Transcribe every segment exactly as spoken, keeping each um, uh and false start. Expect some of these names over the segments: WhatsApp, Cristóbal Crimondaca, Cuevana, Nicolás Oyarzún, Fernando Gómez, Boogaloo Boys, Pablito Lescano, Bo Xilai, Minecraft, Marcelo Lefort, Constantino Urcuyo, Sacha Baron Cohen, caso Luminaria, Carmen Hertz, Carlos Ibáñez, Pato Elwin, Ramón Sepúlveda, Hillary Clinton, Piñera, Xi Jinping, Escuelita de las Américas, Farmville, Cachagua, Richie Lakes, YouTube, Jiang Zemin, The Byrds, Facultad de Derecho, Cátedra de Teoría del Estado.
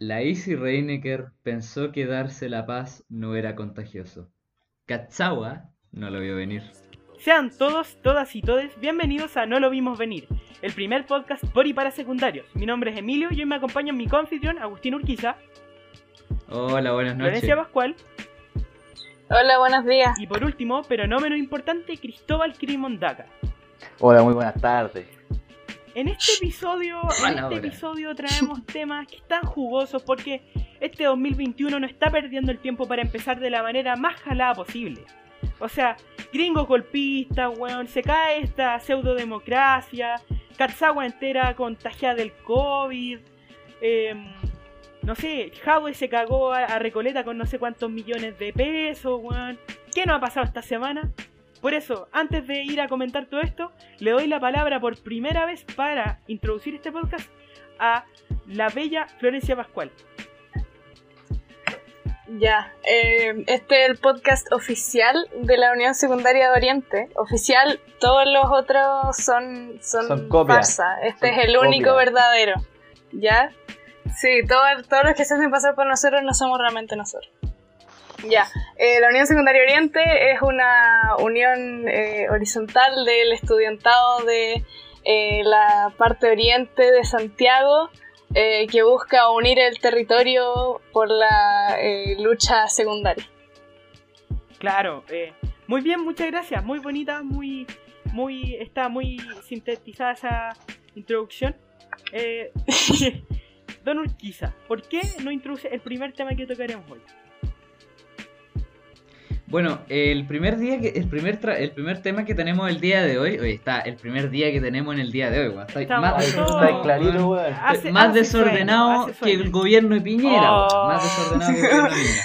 La Izzy Reinecker pensó que darse la paz no era contagioso. Cachagua no lo vio venir. Sean todos, todas y todes bienvenidos a No lo vimos venir, el primer podcast por y para secundarios. Mi nombre es Emilio y hoy me acompaña mi confitrión Agustín Urquiza. Hola, buenas noches. Florencia Pascual. Hola, buenos días. Y por último, pero no menos importante, Cristóbal Crimondaca. Hola, muy buenas tardes. En este episodio, en este episodio traemos temas que están jugosos porque este dos mil veintiuno no está perdiendo el tiempo para empezar de la manera más jalada posible. O sea, gringos golpistas, weón, se cae esta pseudodemocracia, Cachagua entera contagiada del COVID, eh, no sé, Jadue se cagó a, a Recoleta con no sé cuántos millones de pesos, weón. ¿Qué nos ha pasado esta semana? Por eso, antes de ir a comentar todo esto, le doy la palabra por primera vez para introducir este podcast a la bella Florencia Pascual. Ya, eh, este es el podcast oficial de la Unión Secundaria de Oriente. Oficial, todos los otros son, son, son copias. Este son es el único copias. Verdadero. ¿Ya? Sí, todos todo los que se hacen pasar por nosotros no somos realmente nosotros. Ya, eh, la Unión Secundaria Oriente es una unión eh, horizontal del estudiantado de eh, la parte oriente de Santiago eh, que busca unir el territorio por la eh, lucha secundaria. Claro, eh, muy bien, muchas gracias, muy bonita, muy, muy, está muy sintetizada esa introducción. Eh, Don Urquiza, ¿por qué no introduce el primer tema que tocaremos hoy? Bueno, el primer día que el primer tra- el primer tema que tenemos el día de hoy, hoy está el primer día que tenemos en el día de hoy, weón. Está más, de- está clarito, weón. Hace, más hace desordenado sueño, que el gobierno de Piñera, oh. más desordenado que el gobierno de Piñera.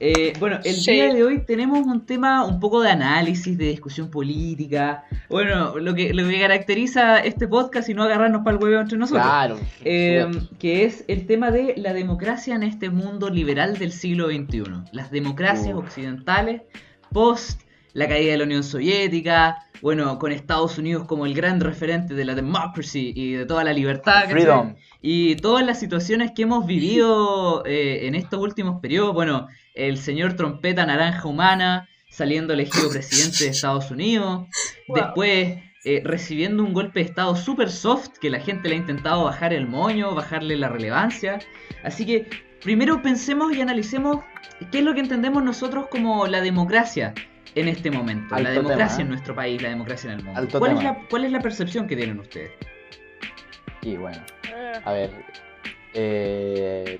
Eh, bueno, el sí. día de hoy tenemos un tema un poco de análisis, de discusión política. Bueno, lo que lo que caracteriza este podcast y no agarrarnos para el huevo entre nosotros. Claro. Eh, que es el tema de la democracia en este mundo liberal del siglo veintiuno. Las democracias uh. occidentales, post la caída de la Unión Soviética, bueno, con Estados Unidos como el gran referente de la democracy y de toda la libertad. Freedom. Y todas las situaciones que hemos vivido eh, en estos últimos periodos, bueno, el señor Trompeta Naranja Humana saliendo elegido presidente de Estados Unidos, wow. después eh, recibiendo un golpe de estado super soft que la gente le ha intentado bajar el moño, bajarle la relevancia. Así que primero pensemos y analicemos qué es lo que entendemos nosotros como la democracia en este momento, alto la democracia tema, ¿eh? En nuestro país, la democracia en el mundo. Alto ¿Cuál tema. es la cuál es la percepción que tienen ustedes? Y bueno, a ver, eh,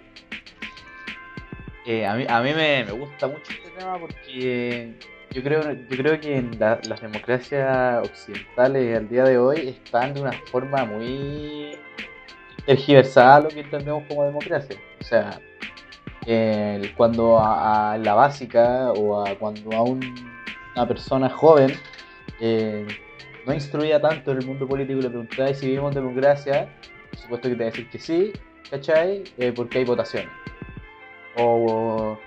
eh, a mí a mí me, me gusta mucho este tema porque yo creo yo creo que en la, las democracias occidentales al día de hoy están de una forma muy tergiversada lo que entendemos como democracia, o sea, eh, cuando a, a la básica o a cuando a un una persona joven eh, no instruía tanto en el mundo político y le preguntáis si vivimos en democracia, por supuesto que te va a decir que sí, ¿cachai? Eh, porque hay votaciones. O,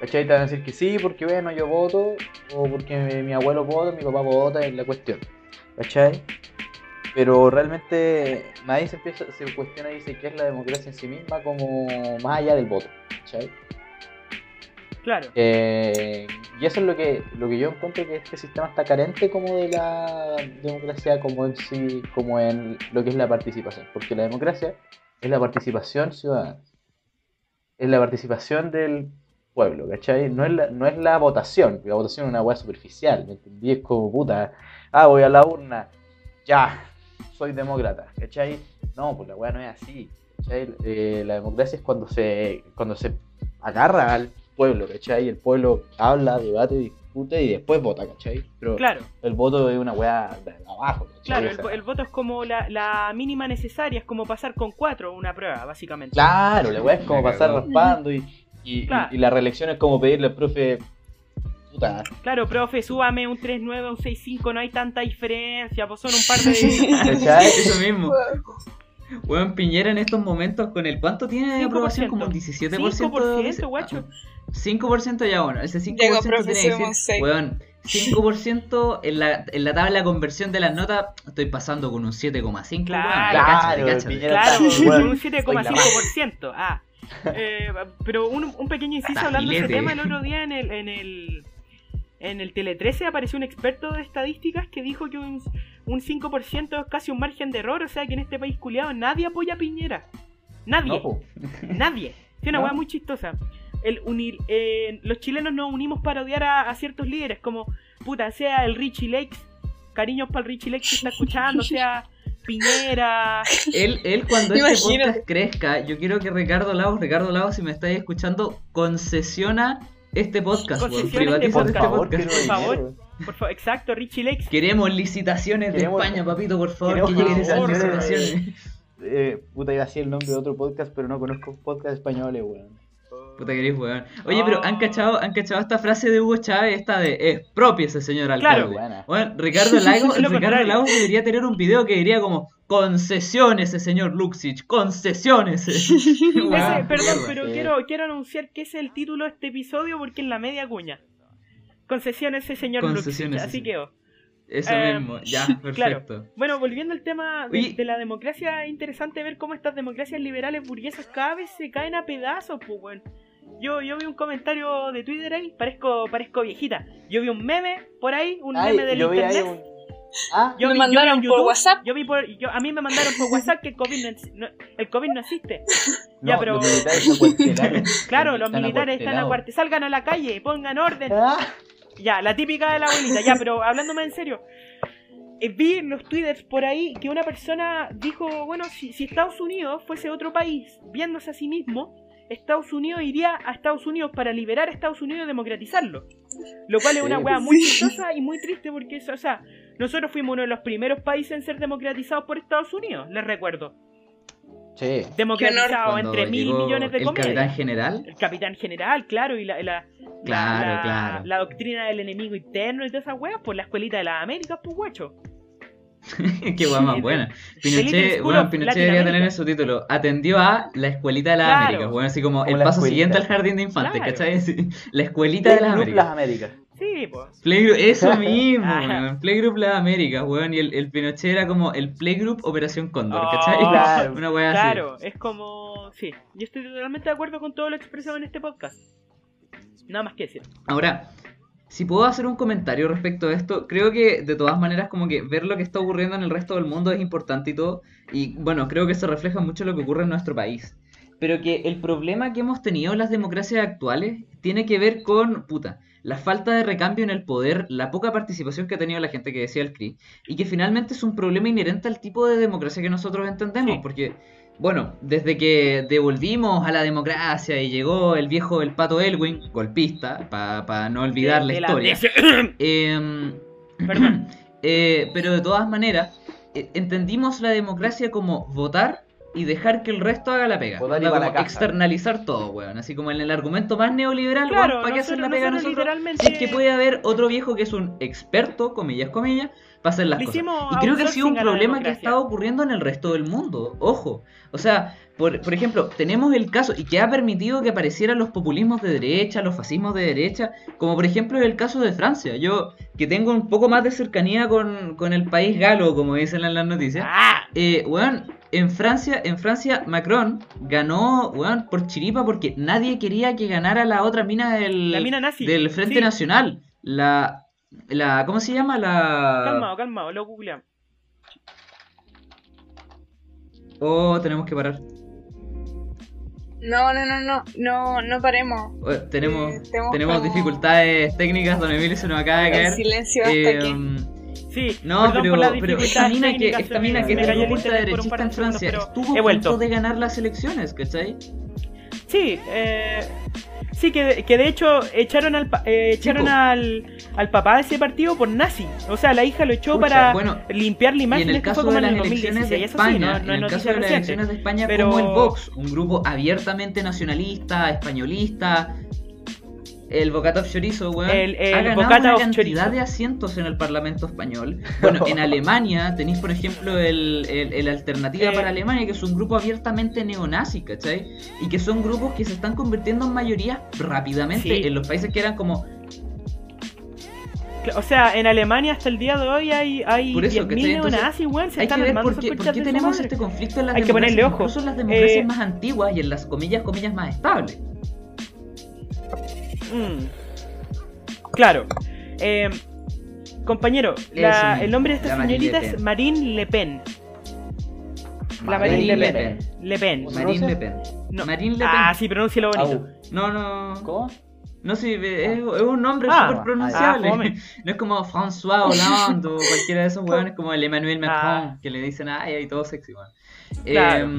¿cachai? Te van a decir que sí porque, bueno, yo voto, o porque mi, mi abuelo vota, mi papá vota, es la cuestión, ¿cachai? Pero realmente nadie se, empieza, se cuestiona y dice qué es la democracia en sí misma como más allá del voto, ¿cachai? Claro. Eh, y eso es lo que lo que yo encuentro que este sistema está carente como de la democracia como en sí, como en lo que es la participación, porque la democracia es la participación ciudadana, es la participación del pueblo, ¿cachai? No es la, no es la votación, la votación es una hueá superficial, ¿me entendí? Es como puta, ah, voy a la urna, ya, soy demócrata, ¿cachai? No, pues la hueá no es así, ¿cachai? Eh, la democracia es cuando se cuando se agarra al pueblo, ¿cachai? El pueblo habla, debate, discute y después vota, ¿cachai? Pero claro, el voto es una weá de abajo, ¿cachai? Claro, el, o sea, el voto es como la, la mínima necesaria, es como pasar con cuatro una prueba, básicamente. Claro, la weá es como pasar raspando y, y, claro. y, y la reelección es como pedirle al profe, puta. Claro, profe, súbame un tres nueve, un seis cinco, no hay tanta diferencia, pues son un par de... ¿Cachai? Eso mismo. Weón, Piñera en estos momentos, ¿con el cuánto tiene de aprobación? Como el diecisiete por ciento. cinco por ciento, guacho. cinco por ciento ya, bueno, ese cinco por ciento llegó, tiene que ser, weón, cinco por ciento en la, en la tabla de conversión de las notas, estoy pasando con un siete coma cinco por ciento. Claro, bueno, claro, claro, bueno, un siete coma cinco por ciento. Ah, eh, pero un, un pequeño inciso hasta hablando de ese tema, el otro día en el, en el, en el Tele trece apareció un experto de estadísticas que dijo que un, un cinco por ciento es casi un margen de error, o sea que en este país culiado nadie apoya a Piñera. Nadie, no. Nadie. Es una hueá muy chistosa. El unir, eh, los chilenos nos unimos para odiar a, a ciertos líderes, como puta, sea el Richie Lakes, cariños para el Richie Lakes que está escuchando, sea Piñera. Él, él cuando este podcast crezca, yo quiero que Ricardo Lagos, Ricardo Lagos, si me estáis escuchando, concesiona este podcast, privatiza este podcast. Por favor, por favor, exacto, Richie Lakes. Queremos licitaciones queremos, de España, papito, por favor, que lleguen esas licitaciones. Eh, eh, puta, iba a decir el nombre de otro podcast, pero no conozco podcast españoles, weón. Puta querés, weón. Oye, oh. pero han cachado, han cachado esta frase de Hugo Chávez, esta de expropiese señor alcalde. Claro. Bueno, Ricardo Lagos, Ricardo Lagos debería tener un video que diría como concesiónese señor Luxich, concesiónese. Perdón, pero sí. quiero, quiero anunciar que ese es el título de este episodio porque en la media cuña. Concesiónese señor Luxich. Así quedó. Eso eh, mismo, ya, perfecto. Claro. Bueno, volviendo al tema de, de la democracia, es interesante ver cómo estas democracias liberales burguesas cada vez se caen a pedazos, pues, weón. Yo, yo vi un comentario de Twitter ahí, parezco parezco viejita. Yo vi un meme por ahí, un Ay, meme del internet. Un... Ah, yo me vi, mandaron yo YouTube, por WhatsApp. Yo vi por, yo, a mí me mandaron por WhatsApp que el COVID no, el COVID no existe. No, ya, pero... los militares son cuartelados. Claro, los están militares están a cuartel. Salgan a la calle, pongan orden. Ah. Ya, la típica de la abuelita, ya, pero hablando más en serio, eh, vi en los twitters por ahí que una persona dijo, bueno, si, si Estados Unidos fuese otro país viéndose a sí mismo, Estados Unidos iría a Estados Unidos para liberar a Estados Unidos y democratizarlo, lo cual es una hueá muy chistosa y muy triste porque, o sea, nosotros fuimos uno de los primeros países en ser democratizados por Estados Unidos, les recuerdo. Sí. Democratizado entre mil millones de comedias. ¿El capitán general? El capitán general, claro, y la, la, claro, la, claro. la doctrina del enemigo interno y todas esas weas por la escuelita de las Américas, pues guacho. Qué wea más buena. Pinochet, bueno, Pinochet debería tener en su título. Atendió a la escuelita de las claro. Américas, bueno, así como, como el paso escuelita. Siguiente al jardín de infantes, claro. ¿Cachai? La escuelita de, de las, Américas. las Américas. Sí, pues. Playgroup, eso mismo, weón. Playgroup las Américas, weón. Y el, el Pinochet era como el Playgroup Operación Cóndor, oh, ¿cachai? Claro, una weá así. Claro, es como. Sí, yo estoy totalmente de acuerdo con todo lo expresado en este podcast. Nada más que decir. Ahora, si puedo hacer un comentario respecto a esto, creo que de todas maneras, como que ver lo que está ocurriendo en el resto del mundo es importante y todo. Y bueno, creo que se refleja mucho lo que ocurre en nuestro país. Pero que el problema que hemos tenido en las democracias actuales tiene que ver con, puta, la falta de recambio en el poder, la poca participación que ha tenido la gente que decía el C R I, y que finalmente es un problema inherente al tipo de democracia que nosotros entendemos, sí. Porque, bueno, desde que devolvimos a la democracia y llegó el viejo, el Pato Elwin, golpista, para pa no olvidar de, la de historia. La... Eh, Perdón. Eh, pero de todas maneras, eh, entendimos la democracia como votar, y dejar que el resto haga la pega. Como la externalizar todo, weón. Así como en el argumento más neoliberal, claro, weón, ¿para qué hacer la pega nosotros? Literalmente... Si es que puede haber otro viejo que es un experto, comillas, comillas, para hacer las Le cosas. Y creo que ha sido un problema que ha estado ocurriendo en el resto del mundo. Ojo. O sea, por, por ejemplo, tenemos el caso, y que ha permitido que aparecieran los populismos de derecha, los fascismos de derecha, como por ejemplo el caso de Francia. Yo, que tengo un poco más de cercanía con, con el país galo, como dicen en las noticias, ah. eh, weón, En Francia, en Francia, Macron ganó, weón, por chiripa porque nadie quería que ganara la otra mina del, la mina nazi. Del Frente sí. Nacional. La, la, ¿cómo se llama? La. Calmado, calmado, lo googleamos. Oh, tenemos que parar. No, no, no, no, no, no paremos. Bueno, tenemos, eh, tenemos, tenemos como... dificultades técnicas, don Emilio se nos acaba de caer. El silencio hasta eh, aquí. Sí, no, pero, pero esta mina que, esta mina que es ultra derechista en Francia estuvo a punto de ganar las elecciones, ¿cachai? Sí, eh, sí que, que de hecho echaron al eh, echaron al, al papá de ese partido por nazi. O sea, la hija lo echó Pucha, para bueno, limpiar la imagen. Y en el caso de las elecciones de España, en el caso de las elecciones de España, como el Vox, un grupo abiertamente nacionalista, españolista... el Bocata of Chorizo, weón, el, el ha ganado Bocata una cantidad de asientos en el Parlamento español. Bueno, en Alemania tenéis, por ejemplo, el, el, el Alternativa eh. para Alemania, que es un grupo abiertamente neonazi, ¿cachai? Y que son grupos que se están convirtiendo en mayoría rápidamente, sí, en los países que eran como... O sea, en Alemania hasta el día de hoy hay, hay diez mil neonazis, weón, se están armando sospechas de su madre. Hay que ver por qué, por qué tenemos este conflicto en las hay democracias, incluso en las democracias eh... más antiguas y en las comillas, comillas más estables. Mm. Claro. Eh, compañero, la, el nombre de esta señorita es Marine Le Pen. La Marine Le Pen. Le Pen. Marine Le Pen. No. Marine Le Pen. Ah, sí, pronúncialo bonito. Ah, uh. No, no. ¿Cómo? No, sí, es, es un nombre ah, súper pronunciable. Ah, no es como François Hollande o cualquiera de esos hueones como el Emmanuel Macron, ah, que le dicen ay, ay, todo sexy, bueno. Claro. Eh,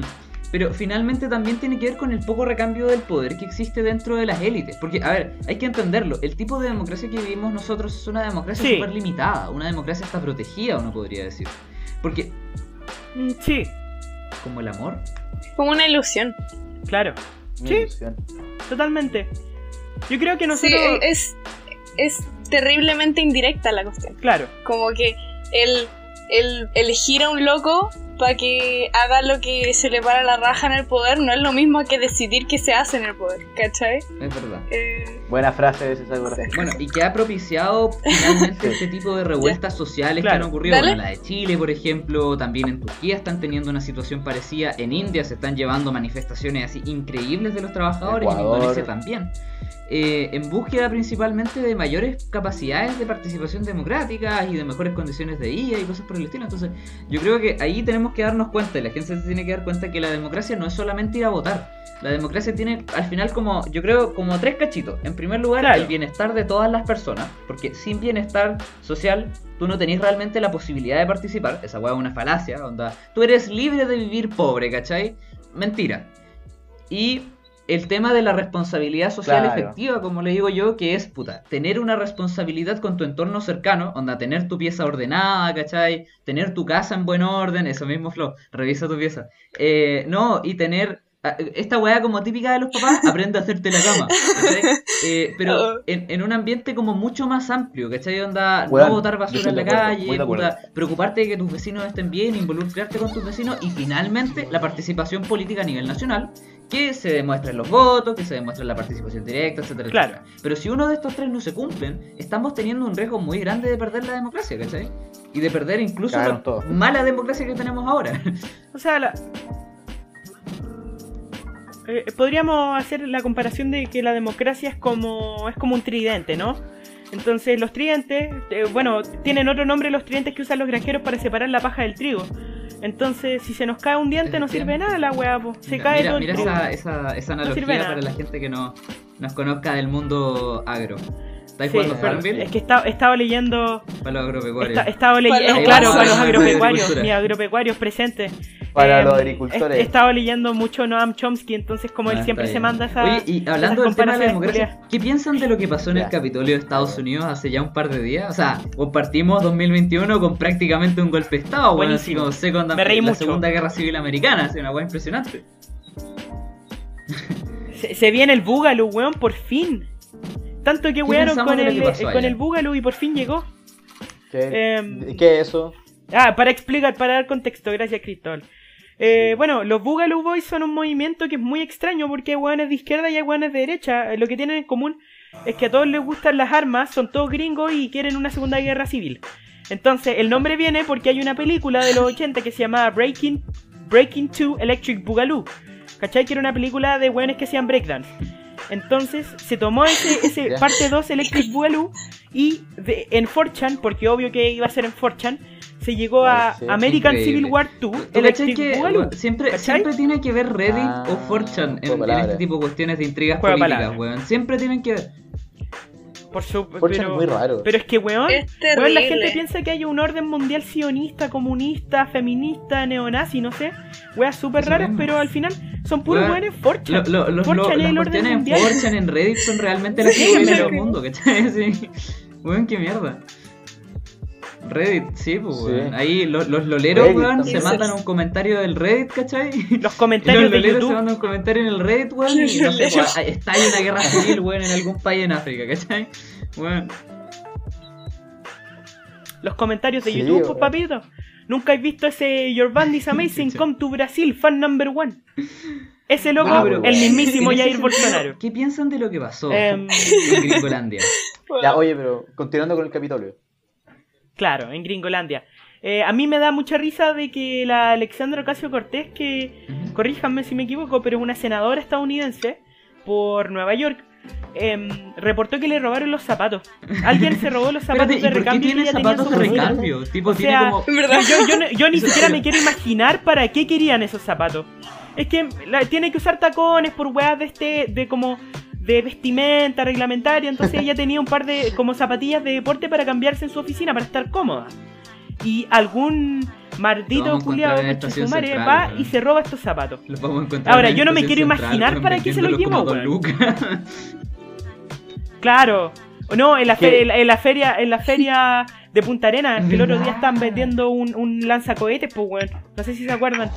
pero finalmente también tiene que ver con el poco recambio del poder que existe dentro de las élites. Porque, a ver, hay que entenderlo. El tipo de democracia que vivimos nosotros es una democracia súper sí. limitada. Una democracia hasta protegida, uno podría decir. Porque... Sí. Como el amor. Como una ilusión. Claro. Una sí. ilusión. Totalmente. Yo creo que nosotros... Sí, es, es terriblemente indirecta la cuestión. Claro. Como que el, el elegir a un loco... para que haga lo que se le para la raja en el poder, no es lo mismo que decidir qué se hace en el poder, ¿cachai? Es verdad. Eh... Buena frase de ese seguro. Bueno, y que ha propiciado finalmente este tipo de revueltas sociales claro. que han ocurrido. Bueno, la de Chile, por ejemplo, también en Turquía están teniendo una situación parecida, en India se están llevando manifestaciones así increíbles de los trabajadores, Ecuador. En Indonesia también. Eh, en búsqueda principalmente de mayores capacidades de participación democrática y de mejores condiciones de vida y cosas por el estilo. Entonces yo creo que ahí tenemos que darnos cuenta, y la gente se tiene que dar cuenta, que la democracia no es solamente ir a votar. La democracia tiene al final como, yo creo, como tres cachitos. En primer lugar, claro. el bienestar de todas las personas, porque sin bienestar social tú no tenés realmente la posibilidad de participar. Esa hueá es una falacia, onda, tú eres libre de vivir pobre, ¿cachai? Mentira. Y... el tema de la responsabilidad social claro. efectiva, como le digo yo, que es, puta, tener una responsabilidad con tu entorno cercano, onda, tener tu pieza ordenada, ¿cachai? Tener tu casa en buen orden, eso mismo, Flo, revisa tu pieza. Eh, no, y tener... esta weá como típica de los papás, aprende a hacerte la cama, ¿cachai? Eh, pero en, en un ambiente como mucho más amplio, ¿cachai? Onda, bueno, no botar basura en la acuerdo, calle, puta, preocuparte de que tus vecinos estén bien, involucrarte con tus vecinos y finalmente la participación política a nivel nacional, que se demuestren los votos, que se demuestre la participación directa, etcétera, claro. etcétera. Pero si uno de estos tres no se cumplen, estamos teniendo un riesgo muy grande de perder la democracia, ¿cachai? Y de perder incluso claro, la todo. mala democracia que tenemos ahora. O sea, la... Eh, podríamos hacer la comparación de que la democracia es como es como un tridente, ¿no? Entonces los tridentes, eh, bueno, tienen otro nombre los tridentes que usan los granjeros para separar la paja del trigo. Entonces, si se nos cae un diente, no sirve nada la weá, po. Se mira, cae mira, todo mira el trigo. Mira esa, esa, esa analogía no para la gente que no nos conozca del mundo agro. ¿Estáis sí, jugando Farmville? Es que está, estaba leyendo... Para los agropecuarios. Está, estaba leyendo, eh, claro, para los agropecuarios, mis agropecuarios presentes. Para eh, los agricultores. He, he estado leyendo mucho Noam Chomsky, entonces como ah, él siempre se manda esa... Oye, y hablando del tema de la democracia, ¿qué piensan de lo que pasó en el Capitolio de Estados Unidos hace ya un par de días? O sea, compartimos dos mil veintiuno con prácticamente un golpe de Estado. Bueno, así como sé con la mucho. Segunda Guerra Civil Americana, es una hueá impresionante. Se, se viene el Boogaloo, weón, por fin. Tanto que wearon con el, que con el Boogaloo y por fin llegó. ¿Qué, eh, ¿qué es eso? Ah, para explicar, para dar contexto, gracias Cristóbal. Eh, sí. Bueno, los Boogaloo Boys son un movimiento que es muy extraño porque hay hueones de izquierda y hay hueones de derecha. Lo que tienen en común es que a todos les gustan las armas, son todos gringos y quieren una segunda guerra civil. Entonces, el nombre viene porque hay una película de los ochenta que se llamaba Breaking, Breaking two Electric Boogaloo. ¿Cachai? Que era una película de hueones que hacían breakdance. Entonces se tomó ese, ese parte dos Electric Boogaloo y de, en four chan, porque obvio que iba a ser en four chan, se llegó a sí, American increíble. Civil War two Electric que, Boogaloo. Siempre, siempre tiene que ver Reddit ah, o four chan en, en este tipo de cuestiones de intrigas juega políticas, weón. Siempre tienen que ver. Por su, pero, es muy raro. Pero es que, weón, es weón, la gente piensa que hay un orden mundial sionista, comunista, feminista, neonazi, no sé. Weas súper raras, mismo. Pero al final son puros weones four chan. Lo, lo, lo, four chan lo, es las el orden mundial. Las cuestiones en four chan, en Reddit, son realmente las que viven en el mundo, ¿cachai? Sí. Weón, qué mierda. Reddit, sí, pues, sí. Weón. Ahí los, los loleros, Reddit, weón, se mandan un comentario del Reddit, ¿cachai? Los comentarios los de YouTube. Los loleros se mandan un comentario en el Reddit, weón, y no sé, weón, está ahí una guerra civil, weón, en algún país en África, ¿cachai? Weón. Los comentarios de sí, YouTube, pues, papito. Nunca he visto ese Your Band is Amazing, come to Brasil, fan number one. Ese loco, ah, pero, el mismísimo Jair Bolsonaro. ¿Qué piensan de lo que pasó eh, en Gringolandia? Bueno. Ya, oye, pero continuando con el Capitolio. Claro, en Gringolandia. Eh, a mí me da mucha risa de que la Alexandra Ocasio-Cortez, que, uh-huh. corríjanme si me equivoco, pero es una senadora estadounidense por Nueva York, eh, reportó que le robaron los zapatos. Alguien se robó los zapatos. Espérate, de recambio. ¿Por qué tiene zapatos de recambio? Tipo, o sea, tiene como... yo, yo, yo, yo ni siquiera me quiero imaginar para qué querían esos zapatos. Es que la, tiene que usar tacones por weas de este, de como de vestimenta reglamentaria, entonces ella tenía un par de como zapatillas de deporte para cambiarse en su oficina, para estar cómoda. Y algún maldito culiado va y se roba estos zapatos. Los vamos a encontrar. Ahora, en yo no me quiero imaginar para qué se los llevó. Claro. No, en la, fe, en, la, en la feria, en la feria de Punta Arenas, que el otro día están vendiendo un, un lanzacohetes, pues weón. Bueno, no sé si se acuerdan.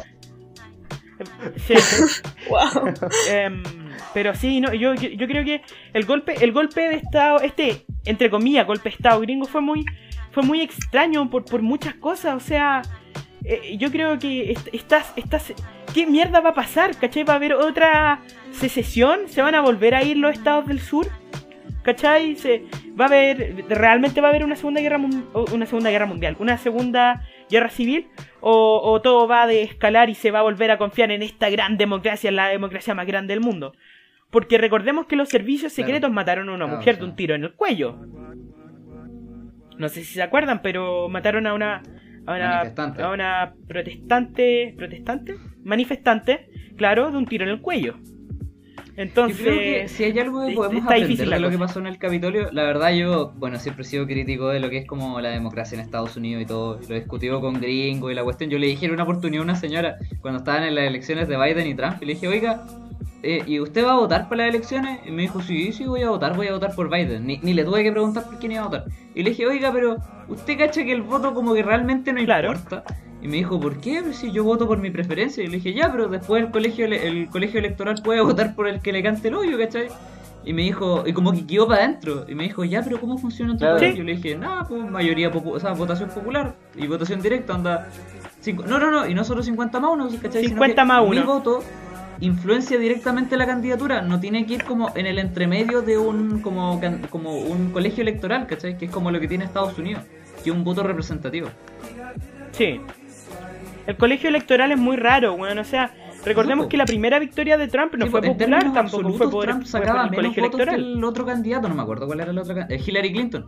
Sí. Wow. Um, pero sí, no, yo, yo, yo creo que el golpe, el golpe de estado, este entre comillas golpe de estado gringo fue muy, fue muy extraño por, por muchas cosas, o sea, eh, yo creo que est- estás, estás, ¿qué mierda va a pasar? ¿Cachai? ¿Va a haber otra secesión? ¿Se van a volver a ir los estados del sur? ¿Cachai? Se, va a haber, realmente va a haber una segunda guerra, una segunda guerra mundial, una segunda guerra civil. O, o todo va a escalar y se va a volver a confiar en esta gran democracia, en la democracia más grande del mundo. Porque recordemos que los servicios secretos, claro, mataron a una mujer, claro, de un tiro en el cuello. No sé si se acuerdan, pero mataron a una a una, manifestante. A una protestante, protestante, manifestante, claro, de un tiro en el cuello. Entonces, yo creo que si hay algo que podemos aprender de lo que pasó en el Capitolio, la verdad yo, bueno, siempre he sido crítico de lo que es como la democracia en Estados Unidos y todo, lo discutido con gringos y la cuestión. Yo le dije en una oportunidad a una señora, cuando estaban en las elecciones de Biden y Trump, y le dije, oiga, eh, ¿y usted va a votar para las elecciones? Y me dijo, sí, sí, voy a votar, voy a votar por Biden. Ni, ni le tuve que preguntar por quién iba a votar. Y le dije, oiga, pero usted cacha que el voto como que realmente no importa. Claro. Y me dijo, ¿por qué? Si yo voto por mi preferencia. Y le dije, ya, pero después el colegio el colegio electoral puede votar por el que le cante el hoyo, ¿cachai? Y me dijo, y como que quedó para adentro. Y me dijo, ya, pero ¿cómo funciona tu colegio? ¿Sí? Yo le dije, nada, pues mayoría, popu- o sea, votación popular y votación directa, anda. Cinco- no, no, no, y no solo cincuenta más uno, ¿cachai? cincuenta más uno. Mi voto influencia directamente la candidatura, no tiene que ir como en el entremedio de un como, como un colegio electoral, ¿cachai? Que es como lo que tiene Estados Unidos, que es un voto representativo. Sí. El colegio electoral es muy raro, weón, bueno, o sea, recordemos Luto. que la primera victoria de Trump no sí, fue popular, tampoco absolutos, fue por, Trump sacaba fue por el menos votos electoral. Que el otro candidato, no me acuerdo cuál era el otro candidato, Hillary Clinton,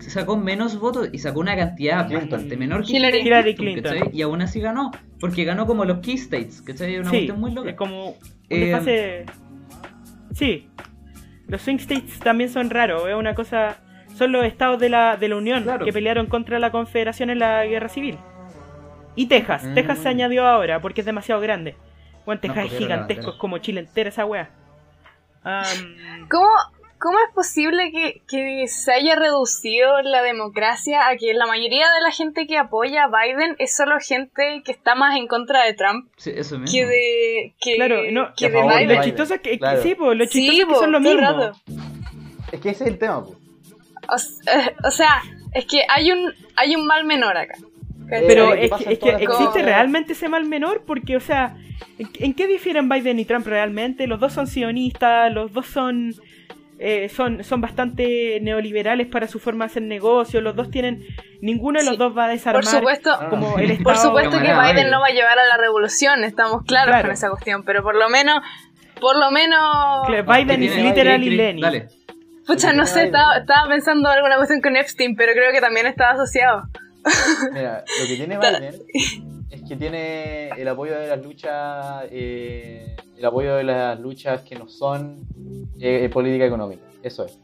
sacó menos votos y sacó una cantidad bastante menor que Hillary, Hillary Clinton, Clinton. Y aún así ganó, porque ganó como los Key States, ¿cachai? Una cuestión sí, muy loca. Como eh, fase... Sí, los Swing States también son raros, es una cosa... Son los estados de la, de la Unión, claro, que pelearon contra la Confederación en la Guerra Civil. Y Texas, mm. Texas se añadió ahora porque es demasiado grande. Bueno, Texas no, es gigantesco, es como Chile entera esa wea. Um... ¿Cómo, ¿Cómo es posible que, que se haya reducido la democracia a que la mayoría de la gente que apoya a Biden es solo gente que está más en contra de Trump? Sí, eso mismo. Que de, que, claro, no, que de Biden. Lo chistoso es que, claro. que, sí, po, lo chistoso sí, es que po, son lo mismo. Rato. Es que ese es el tema, po. O, o sea, es que hay un, hay un mal menor acá. Pero eh, es que, es que existe cosas. Realmente ese mal menor porque, o sea, ¿en, en qué difieren Biden y Trump realmente? Los dos son sionistas, los dos son eh, son son bastante neoliberales para su forma de hacer negocio, los dos tienen, ninguno de los sí. dos va a desarmar. Por supuesto, como el por supuesto que Biden no va a llevar a la revolución, estamos claros claro. con esa cuestión, pero por lo menos, por lo menos... Biden es literal y Lenin. Dale. Pucha, no sé, estaba, estaba pensando alguna cuestión con Epstein, pero creo que también estaba asociado. Mira, lo que tiene Biden es que tiene el apoyo de las luchas, eh, el apoyo de las luchas que no son eh, política económica, eso es.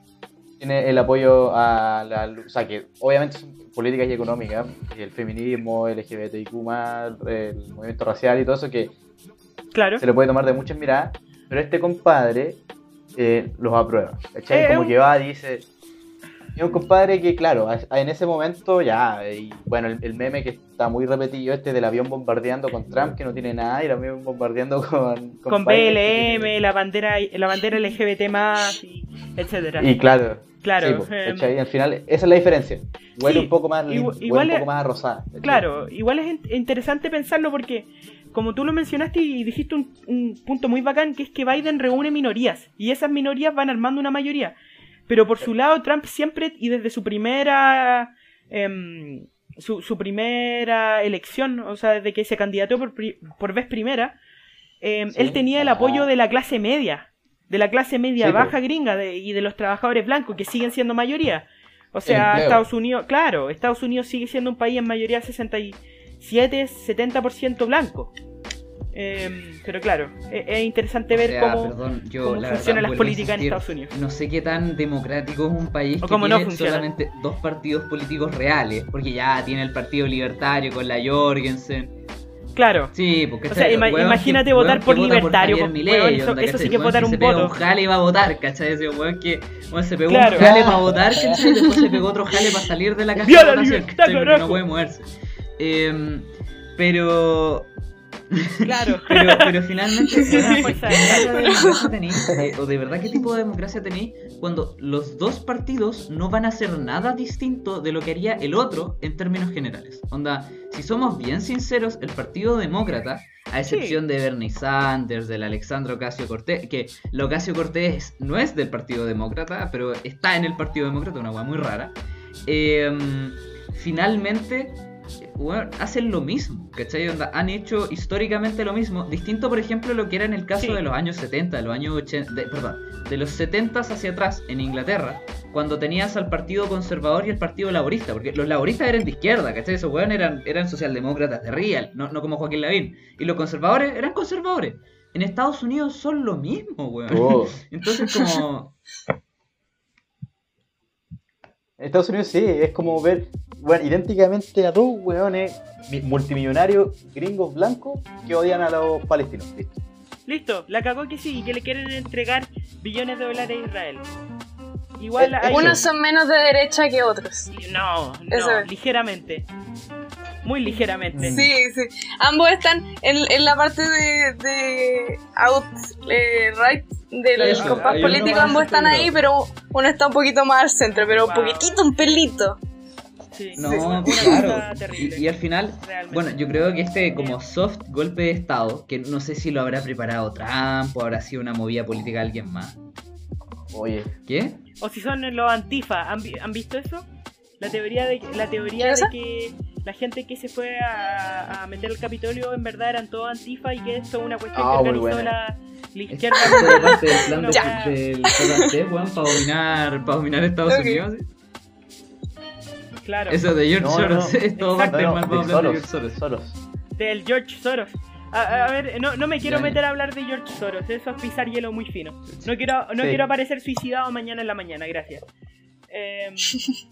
Tiene el apoyo a la, o sea, que obviamente son políticas y económicas, el feminismo, el L G B T I Q más, el movimiento racial y todo eso que claro. se le puede tomar de muchas miradas, pero este compadre eh, los aprueba, ¿cachai? Como que va, dice... Y un compadre que, claro, en ese momento ya, y bueno, el, el meme que está muy repetido, este del avión bombardeando con Trump, que no tiene nada, y el avión bombardeando con... Con, con B L M, la bandera, la bandera L G B T más, más, etcétera. Y claro, claro sí, pues, eh, hecho, y al final, esa es la diferencia. Huele sí, un poco más limpio, igual, un poco más rosada. Claro, hecho. Igual es interesante pensarlo porque... Como tú lo mencionaste y dijiste un, un punto muy bacán, que es que Biden reúne minorías y esas minorías van armando una mayoría. Pero por su lado, Trump siempre y desde su primera eh, su, su primera elección, o sea, desde que se candidató por, por vez primera, eh, sí, él tenía el apoyo de la clase media, de la clase media sí, baja pero... gringa de, y de los trabajadores blancos que siguen siendo mayoría. O sea, Empleo. Estados Unidos, claro, Estados Unidos sigue siendo un país en mayoría sesenta y siete, setenta por ciento blanco. Eh, pero claro, es, es interesante o ver sea, cómo, perdón, yo, cómo la funcionan verdad, las políticas insistir, en Estados Unidos. No sé qué tan democrático es un país o que tiene no solamente dos partidos políticos reales, porque ya tiene el Partido Libertario con la Jorgensen. Claro. Sí, porque o sea, ima imagínate que, votar por Libertario. Por Millet, hueón, eso, onda, eso sí que es votar si un voto. Se pegó un jale y va a votar, ¿cachai? Ese hueón que hueón, se pegó claro. un jale para votar, ¿cachai? Después se pegó otro jale para salir de la casa. ¡Viola libertad, carajo! No puede moverse. Eh, pero... Claro. pero, pero finalmente, ¿o de verdad qué tipo de democracia tenéis cuando los dos partidos no van a hacer nada distinto de lo que haría el otro en términos generales? Onda, si somos bien sinceros, el Partido Demócrata, a excepción sí. de Bernie Sanders, de la Alexandra Ocasio-Cortez, que la Ocasio-Cortez no es del Partido Demócrata, pero está en el Partido Demócrata, una hueá muy rara, eh, finalmente... Bueno, hacen lo mismo, ¿cachai? Onda, han hecho históricamente lo mismo, distinto por ejemplo lo que era en el caso sí. de los años setenta, de los años ochenta, de, perdón, de los setenta hacia atrás en Inglaterra, cuando tenías al Partido Conservador y el Partido Laborista, porque los laboristas eran de izquierda, ¿cachai? Esos weón eran, eran socialdemócratas de real, no, no como Joaquín Lavín, y los conservadores eran conservadores. En Estados Unidos son lo mismo, weón. Oh. Entonces como... Estados Unidos sí, es como ver, bueno, idénticamente a dos weones multimillonarios gringos blancos que odian a los palestinos. Listo, Listo la cagó que sí, que le quieren entregar billones de dólares a Israel. Igual eh, hay... Unos son menos de derecha que otros. No, no, Eso es. ligeramente. Muy ligeramente. Sí, sí. Ambos están en, en la parte de, de out, eh, right, del Eso, compás político, ambos están ahí, pero uno está un poquito más al centro, pero wow. un poquitito, un pelito. Sí. No, sí, claro. Y, y al final, Realmente. bueno, yo creo que este como soft golpe de estado, que no sé si lo habrá preparado Trump o habrá sido una movida política de alguien más. Oye. ¿Qué? O si son los antifa, ¿han, han visto eso? La teoría de la teoría de que la gente que se fue a, a meter al Capitolio en verdad eran todos antifa y que esto es una cuestión oh, que organizó la, la izquierda. Esto es el plan del, del, del P D C, bueno, para dominar, para dominar Estados okay. Unidos. ¿Sí? Claro. Eso de George no, Soros, no, no. es todo parte no, no, del de George Soros. Soros. Del George Soros. A, a ver, no, no me quiero Daniel. meter a hablar de George Soros, eso es pisar hielo muy fino. No quiero, no sí. quiero aparecer suicidado mañana en la mañana, gracias. Eh,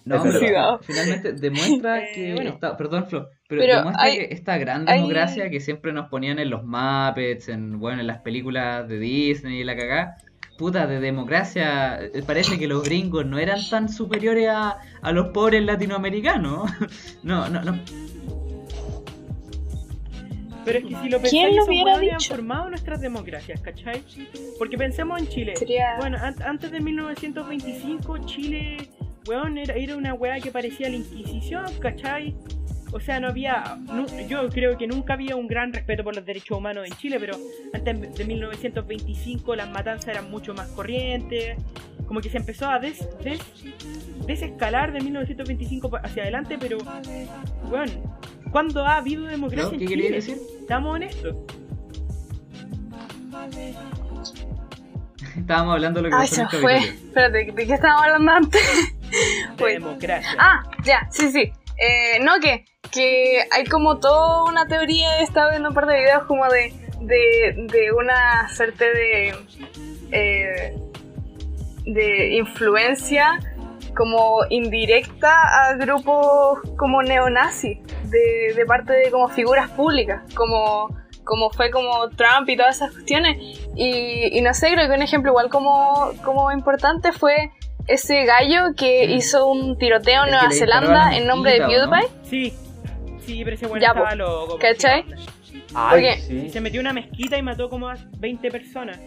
no, pero, finalmente demuestra eh, que bueno. está, perdón Flo, pero, pero demuestra hay, que esta gran democracia hay... que siempre nos ponían en los Muppets, en bueno, en las películas de Disney y la cagá, puta de democracia, parece que los gringos no eran tan superiores a, a los pobres latinoamericanos. No, no, no. Pero es que si lo pensáis, esos hueones han formado nuestras democracias, ¿cachai? Porque pensemos en Chile. Sería... Bueno, an antes de mil novecientos veinticinco, Chile, weón, era, era una weá que parecía la Inquisición, ¿cachai? O sea, no había... No, yo creo que nunca había un gran respeto por los derechos humanos en Chile, pero antes de mil novecientos veinticinco las matanzas eran mucho más corrientes. Como que se empezó a des, des, desescalar de mil novecientos veinticinco hacia adelante, pero, bueno, ¿cuándo ha habido democracia no, en ¿qué Chile? Quería decir? Estamos honestos. Estábamos hablando de lo que... Ah, se fue. Espérate, ¿de qué estábamos hablando antes? De democracia. Ah, ya, sí, sí. Eh, no, que, que hay como toda una teoría, he estado viendo un par de videos como de, de, de una suerte de... Eh, de influencia como indirecta a grupos como neonazis de, de parte de como figuras públicas como, como fue como Trump y todas esas cuestiones y, y no sé, creo que un ejemplo igual como, como importante fue ese gallo que sí. hizo un tiroteo en Nueva Zelanda en nombre de PewDiePie. ¿No? Sí, sí, pero ese bueno ya, estaba loco. ¿Cachai? Ay, sí. Se metió en una mezquita y mató como a veinte personas.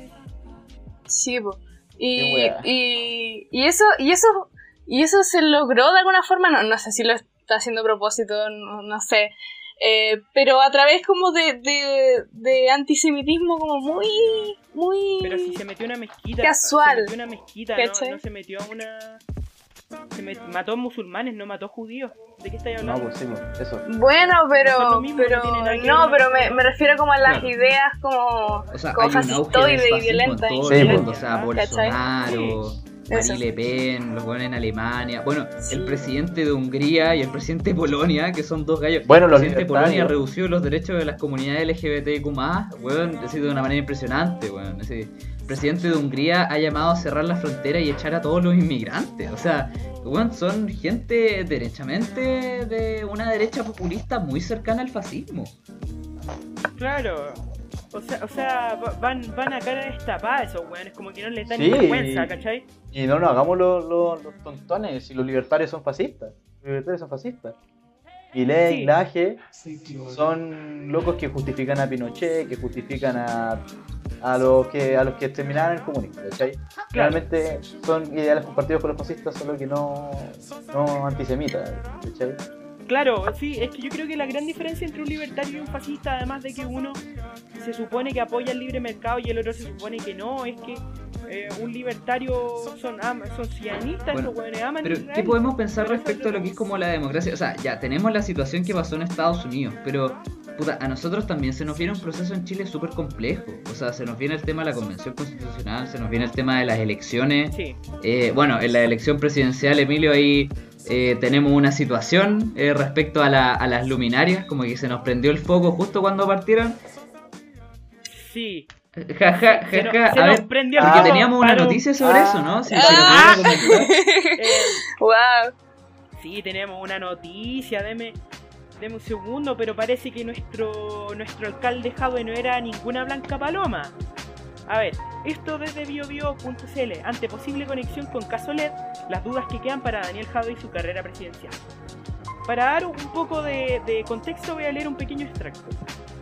Sí, po. Y, y, y eso, y eso, y eso se logró de alguna forma, no, no sé si lo está haciendo a propósito, no, no sé. Eh, pero a través como de, de, de antisemitismo como muy, muy... Pero si se metió una mezquita, casual, se metió una mezquita, ¿no? No se metió a una... Se met... mató a musulmanes, no mató a judíos. ¿De qué estáis hablando? No, pues sí, eso. Bueno, pero... Mismo, pero no, no pero me, me refiero como a las claro. ideas como... O sea, como fascistoides y violentas. Sí, o sea, Bolsonaro... Sí. Marine Le Pen, los buenos en Alemania. Bueno, sí. el presidente de Hungría y el presidente de Polonia, que son dos gallos. Bueno, el presidente de Polonia redució los derechos de las comunidades L G B T Q más, weón, así de una manera impresionante, weón. Así, el presidente de Hungría ha llamado a cerrar la frontera y echar a todos los inmigrantes. O sea, weón, son gente derechamente de una derecha populista muy cercana al fascismo. Claro. O sea, o sea van, van a cara destapada esos weones, como que no les da sí, ni vergüenza, ¿cachai? Y no nos hagamos los, los, los tontones, si los libertarios son fascistas. Los libertarios son fascistas. Y Ley, sí. Laje, sí, son locos que justifican a Pinochet, que justifican a, a los que a los que exterminaron el comunismo, ¿cachai? Claro. Realmente son ideales compartidos por los fascistas, solo que no, no antisemitas, ¿cachai? Claro, sí, es que yo creo que la gran diferencia entre un libertario y un fascista, además de que uno se supone que apoya el libre mercado y el otro se supone que no, es que eh, un libertario son, ama, son sionistas, bueno, esos hueones aman. Pero, ¿qué podemos pensar pero respecto a lo que es como la democracia? O sea, ya, tenemos la situación que pasó en Estados Unidos, pero... Puta, a nosotros también se nos viene un proceso en Chile súper complejo. O sea, se nos viene el tema de la Convención Constitucional, se nos viene el tema de las elecciones. Sí. Eh, bueno, en la elección presidencial, Emilio, ahí eh, tenemos una situación eh, respecto a, la, a las luminarias, como que se nos prendió el foco justo cuando partieron. Sí. Ja, ja, ja, ja, ja. Se a nos ver, prendió el foco. Porque teníamos una noticia sobre ah, eso, ¿no? Sí, ah, se lo puedo comentar. Eh, wow. Sí, tenemos una noticia, deme... Deme un segundo, pero parece que nuestro nuestro alcalde Jadue no era ninguna blanca paloma. A ver, esto desde biobio punto c l. Ante posible conexión con Casolet, las dudas que quedan para Daniel Jadue y su carrera presidencial. Para dar un poco de, de contexto voy a leer un pequeño extracto.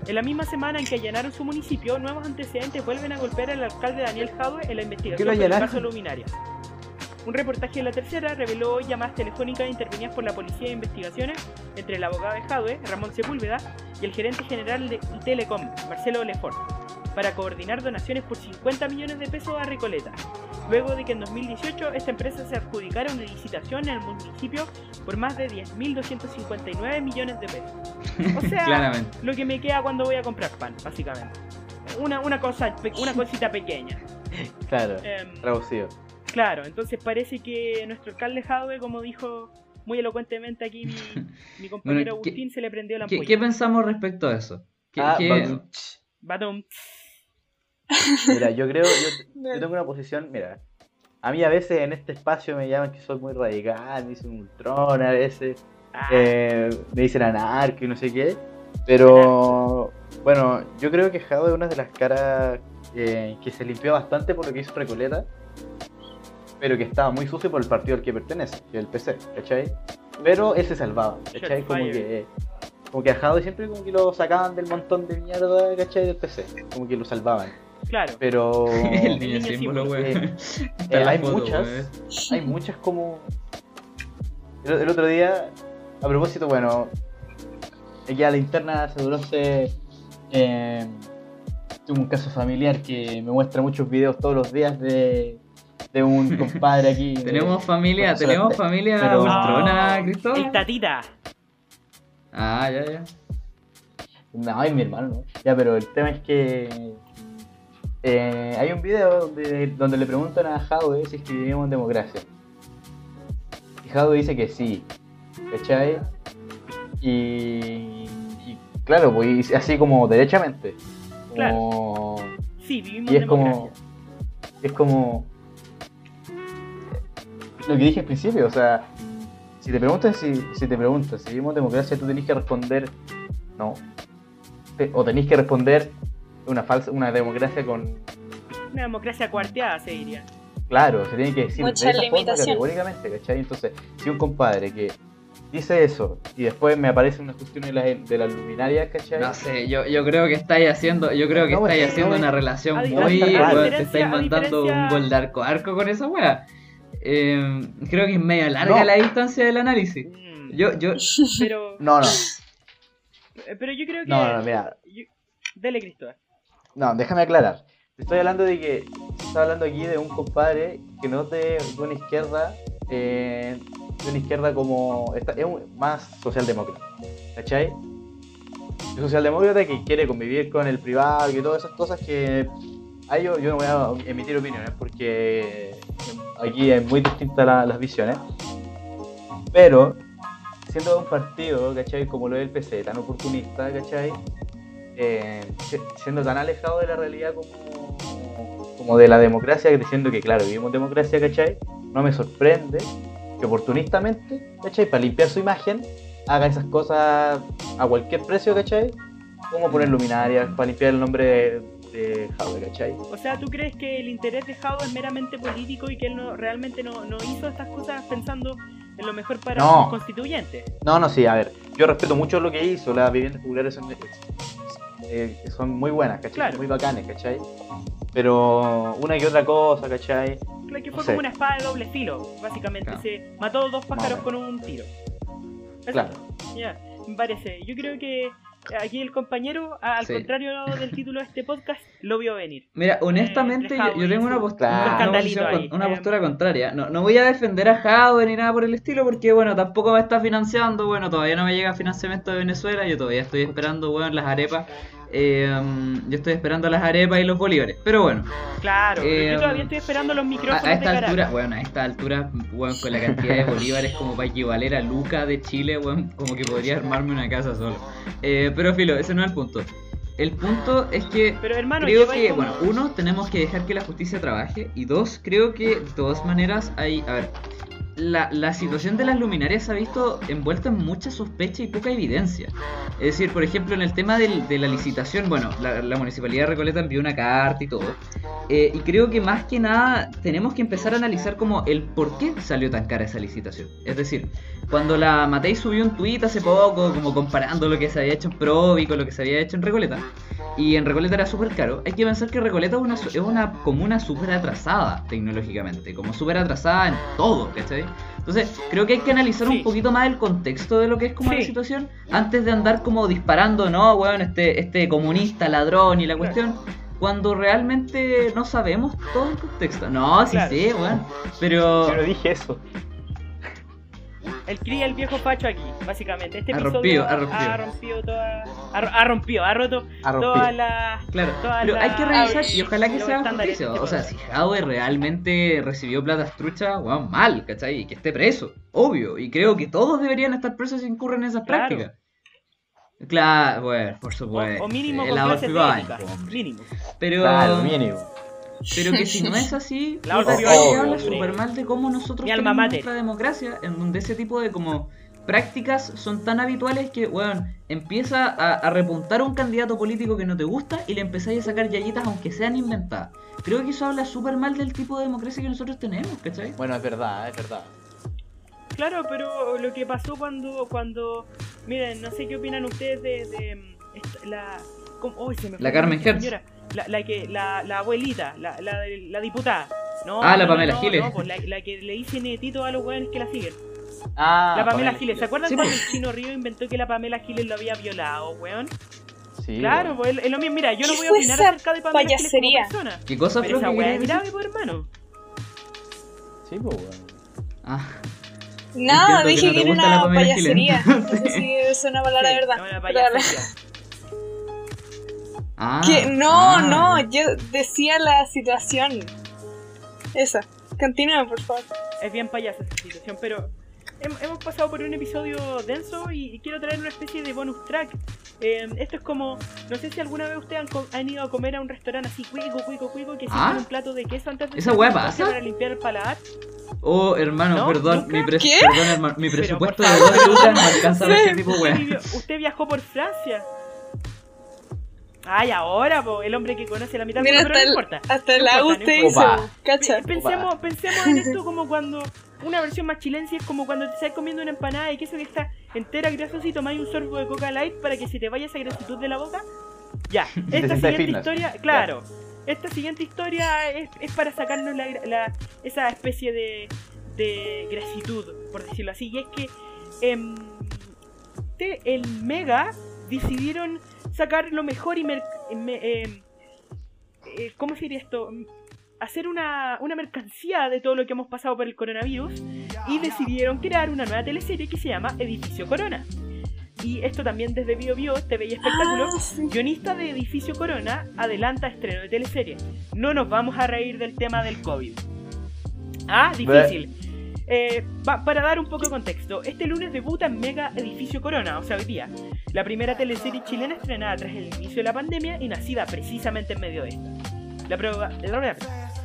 En la misma semana en que allanaron su municipio, nuevos antecedentes vuelven a golpear al alcalde Daniel Jadue en la investigación por el caso Luminaria. Un reportaje de La Tercera reveló hoy llamadas telefónicas intervenidas por la Policía de Investigaciones entre el abogado de Jadue, Ramón Sepúlveda, y el gerente general de Telecom, Marcelo Lefort, para coordinar donaciones por cincuenta millones de pesos a Recoleta, luego de que en dos mil dieciocho esta empresa se adjudicara una licitación en el municipio por más de diez mil doscientos cincuenta y nueve millones de pesos. O sea, claramente. Lo que me queda cuando voy a comprar pan, básicamente. Una, una, cosa, una cosita pequeña. Claro, eh, traducido. Claro, entonces parece que nuestro alcalde Jadue, como dijo muy elocuentemente aquí mi, mi compañero bueno, Agustín, se le prendió la ampolla. ¿Qué pensamos respecto a eso? ¿Qué, ah, qué... Batum. Batum. Mira, yo creo, yo, yo tengo una posición, mira, a mí a veces en este espacio me llaman que soy muy radical, me dicen ultrón a veces, ah. eh, me dicen anarco y no sé qué, pero anarco. Bueno, yo creo que Jadue es una de las caras eh, que se limpió bastante por lo que hizo Recoleta, pero que estaba muy sucio por el partido al que pertenece, que es el P C, ¿cachai? Pero él se salvaba, ¿cachai? Como que, como que a Jadue siempre como que lo sacaban del montón de mierda, ¿cachai? Del P C, como que lo salvaban. Claro. Pero... el niño símbolo, güey. Eh, eh, hay foto, muchas, wey. Hay muchas como... El, el otro día, a propósito, bueno, aquí a la interna se conoce... Eh, tuve un caso familiar que me muestra muchos videos todos los días de... de un compadre aquí. Tenemos familia, tenemos familia pero... ultrona, oh, Cristóbal. El tatita. Ah, ya, ya. No, es mi hermano, ¿no? Ya, pero el tema es que eh, hay un video donde, donde le preguntan a Jadue si es que vivimos en democracia. Y Jadue dice que sí. ¿Cachai? Y, y claro, pues así como derechamente. Como, claro. Sí, vivimos en democracia. Como, es como... lo que dije al principio, o sea, si te preguntas si, si te preguntas si vivimos democracia, tú tenés que responder no, te, o tenés que responder una falsa, una democracia con una democracia cuarteada, se diría. Claro, se tiene que decir mucha de esa forma categóricamente, ¿cachai? Entonces, si un compadre que dice eso y después me aparecen unas cuestiones de las, de las luminarias, ¿cachai? No sé, yo, yo creo que estáis haciendo, yo creo que no, estáis no, haciendo no, una no, relación muy, weón, te estáis mandando un gol de arco a arco con esa weá. Eh, creo que es medio larga no. la distancia del análisis. Yo, yo... Pero... No, no. Pero yo creo que... No, no, mira. Yo... Dele, Cristóbal. No, déjame aclarar. Estoy hablando de que... Estaba hablando aquí de un compadre que no te... De una izquierda... Eh, de una izquierda como... Esta, es un, más socialdemócrata. ¿Cachai? El socialdemócrata que quiere convivir con el privado y todas esas cosas que... Ahí yo, yo no voy a emitir opiniones porque... Aquí es muy distinta la, las visiones. Pero... siendo un partido, ¿cachai? Como lo es el P C, tan oportunista, ¿cachai? Eh, siendo tan alejado de la realidad como, como de la democracia, diciendo que, claro, vivimos democracia, ¿cachai? No me sorprende que oportunistamente, ¿cachai? Para limpiar su imagen, haga esas cosas a cualquier precio, ¿cachai? Como poner luminarias, para limpiar el nombre de... de Jadue, ¿cachai? O sea, ¿tú crees que el interés de Jadue es meramente político y que él no, realmente no, no hizo estas cosas pensando en lo mejor para no. los constituyentes? No, no, sí, a ver, yo respeto mucho lo que hizo, las viviendas populares son, eh, son muy buenas, ¿cachai? Claro. Muy bacanes, ¿cachai? Pero una que otra cosa, ¿cachai? Claro, que fue no como sé. una espada de doble filo, básicamente, claro. Se mató dos pájaros no, con un tiro. Eso, claro. Ya, yeah, me parece, yo creo que... Aquí el compañero, al sí. contrario del título de este podcast, lo vio venir. Mira, honestamente, eh, yo, yo tengo una postura, claro, una, con, una postura contraria. No, no voy a defender a Jadue ni nada por el estilo, porque bueno, tampoco me está financiando. Bueno, todavía no me llega financiamiento de Venezuela. Yo todavía estoy esperando, bueno, las arepas. Eh, yo estoy esperando las arepas y los bolívares. Pero bueno. Claro, eh, yo todavía estoy esperando los micrófonos. A, a esta de altura, bueno, a esta altura, bueno, con la cantidad de bolívares como para equivaler a Luca de Chile, bueno, como que podría armarme una casa solo. Eh, pero filo, ese no es el punto. El punto es que pero, hermano, creo que, como... bueno, uno, tenemos que dejar que la justicia trabaje. Y dos, creo que de todas maneras hay, a ver, La, la situación de las luminarias se ha visto envuelta en mucha sospecha y poca evidencia. Es decir, por ejemplo, en el tema del, de la licitación, bueno, la, la Municipalidad de Recoleta envió una carta y todo. Eh, y creo que más que nada tenemos que empezar a analizar como el por qué salió tan cara esa licitación. Es decir, cuando la Matei subió un tuit hace poco, como comparando lo que se había hecho en Provi con lo que se había hecho en Recoleta, y en Recoleta era súper caro, hay que pensar que Recoleta es una, es una comuna súper atrasada tecnológicamente, como súper atrasada en todo, ¿cachai? Entonces, creo que hay que analizar sí. un poquito más el contexto de lo que es como sí. la situación antes de andar como disparando, no, weón, este, este comunista, ladrón y la cuestión, claro. cuando realmente no sabemos todo el contexto. No, sí, claro. sí, weón, pero... Yo no dije eso. El cría el viejo Pacho aquí, básicamente. Este episodio ha rompido, ha rompido toda, ha, ha rompido, ha roto ha rompido. todas las. Claro, toda pero la, hay que revisar y ojalá que sea justicia. O sea, si Jadue realmente recibió plata trucha, weón, mal, ¿cachai? Y que esté preso, obvio. Y creo que todos deberían estar presos si incurren en esas claro. prácticas. Claro, bueno, por supuesto. O, o mínimo con clases técnicas, mínimo. Pero. Claro, mínimo. Pero que si no es así, la otra oh, habla súper mal de cómo nosotros tenemos nuestra democracia, en donde ese tipo de como prácticas son tan habituales que, bueno, empieza a, a repuntar a un candidato político que no te gusta y le empezáis a sacar yayitas aunque sean inventadas. Creo que eso habla súper mal del tipo de democracia que nosotros tenemos, ¿cachai? Bueno, es verdad, es verdad. Claro, pero lo que pasó cuando, cuando miren, no sé qué opinan ustedes de, de esta, la... Oh, se me la Carmen Hertz. La, la que la, la abuelita, la, la, la diputada. No, ah, la no, Pamela no, Giles. No, pues, la, la que le dice netito a los hueones que la siguen. Ah, la Pamela, Pamela Giles. Giles. ¿Se acuerdan sí, cuando pues. el Chino Río inventó que la Pamela Giles lo había violado, hueón? Sí. Claro, pues es lo mismo. Mira, yo no voy a opinar acerca de Pamela payasería. Giles como persona. ¿Qué cosa pero esa hueá es grave, pues, hermano. Sí, pues, hueón. Ah. No, dije que, no que era una payasería. No sé si es una palabra sí, verdad. Una payasería. Ah, que no, ah. no, yo decía la situación. Esa, continúa por favor. Es bien payasa esta situación, pero hemos pasado por un episodio denso y quiero traer una especie de bonus track. Eh, esto es como, no sé si alguna vez ustedes han, co- han ido a comer a un restaurante así cuico, cuico, cuico, que ¿Ah? se pone un plato de queso antes de ¿Esa hueá pasa? Para limpiar el paladar. Oh, hermano, ¿No? perdón, mi pres- perdón, hermano, mi presupuesto pero, de dos lucas no alcanza a ver ese tipo de hueá. Usted viajó por Francia. Ay, ahora, po, el hombre que conoce la mitad del mundo, pero no importa. Hasta no la U T hizo, no cacha. Pensemos, pensemos en esto como cuando una versión más chilense es como cuando te estás comiendo una empanada y queso que está entera grasosa y tomáis un sorbo de Coca Light para que se te vaya esa grasitud de la boca. Ya, esta siguiente historia, claro, ya. Esta siguiente historia es, es para sacarnos la, la, esa especie de, de grasitud, por decirlo así. Y es que eh, te, el Mega decidieron sacar lo mejor y... Mer, me, eh, eh, ¿Cómo se diría esto? Hacer una, una mercancía de todo lo que hemos pasado por el coronavirus y decidieron crear una nueva teleserie que se llama Edificio Corona. Y esto también desde Bio Bio, T V y Espectáculo. Ah, sí. Guionista de Edificio Corona adelanta estreno de teleserie. No nos vamos a reír del tema del COVID. Ah, difícil. Eh, pa- para dar un poco de contexto, este lunes debuta en Mega Edificio Corona, o sea, hoy día, la primera teleserie chilena estrenada tras el inicio de la pandemia y nacida precisamente en medio de esta. La, pro- la,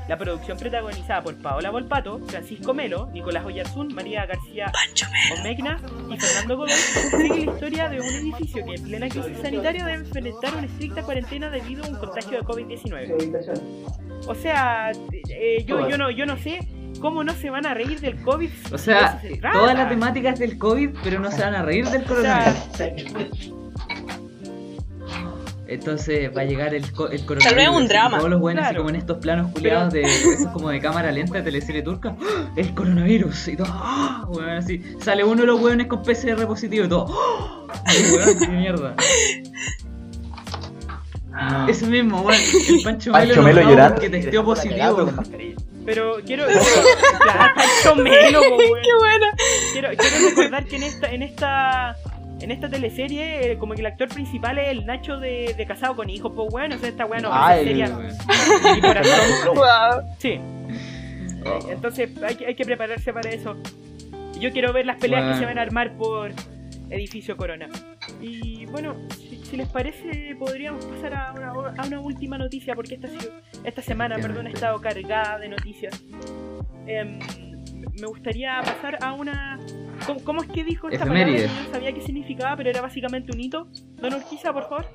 la producción protagonizada por Paola Volpato, Francisco Melo, Nicolás Oyarzún, María García Omegna y Fernando Gómez sigue la historia de un edificio que en plena crisis sanitaria debe enfrentar una estricta cuarentena debido a un contagio de covid diecinueve. O sea, eh, yo, yo, no, yo no sé cómo no se van a reír del COVID. O sea, se todas las temáticas del COVID, pero no se van a reír del coronavirus. O sea, entonces va a llegar el, co- el coronavirus. Tal vez un drama. Todos los buenos, claro. Así como en estos planos culiados de esos como de cámara lenta de teleserie turca. ¡Oh! El coronavirus. Y todo. ¡Oh! Bueno, así. Sale uno de los hueones con P C R positivo y todo. ¡Oh! Hueón, qué mierda. Ah. Eso mismo, bueno. El Pancho, Pancho Melo llorando. Que testeó positivo. Pero quiero. Ya, Pancho Melo, weón. Qué bueno. Quiero, quiero recordar que en esta. En esta... En esta teleserie, eh, como que el actor principal es el Nacho de, de Casado con Hijos, pues bueno, o sea, esta weá no es seria. Mi corazón. Wow. Sí. Oh. Entonces hay que, hay que prepararse para eso. Yo quiero ver las peleas bueno. que se van a armar por Edificio Corona. Y bueno, si, si les parece, podríamos pasar a una, a una última noticia, porque esta, esta semana, perdón, ha estado cargada de noticias. Eh, me gustaría pasar a una... ¿Cómo, cómo es que dijo esta efeméride. Palabra? Yo no sabía qué significaba, pero era básicamente un hito. Don Urquiza, por favor,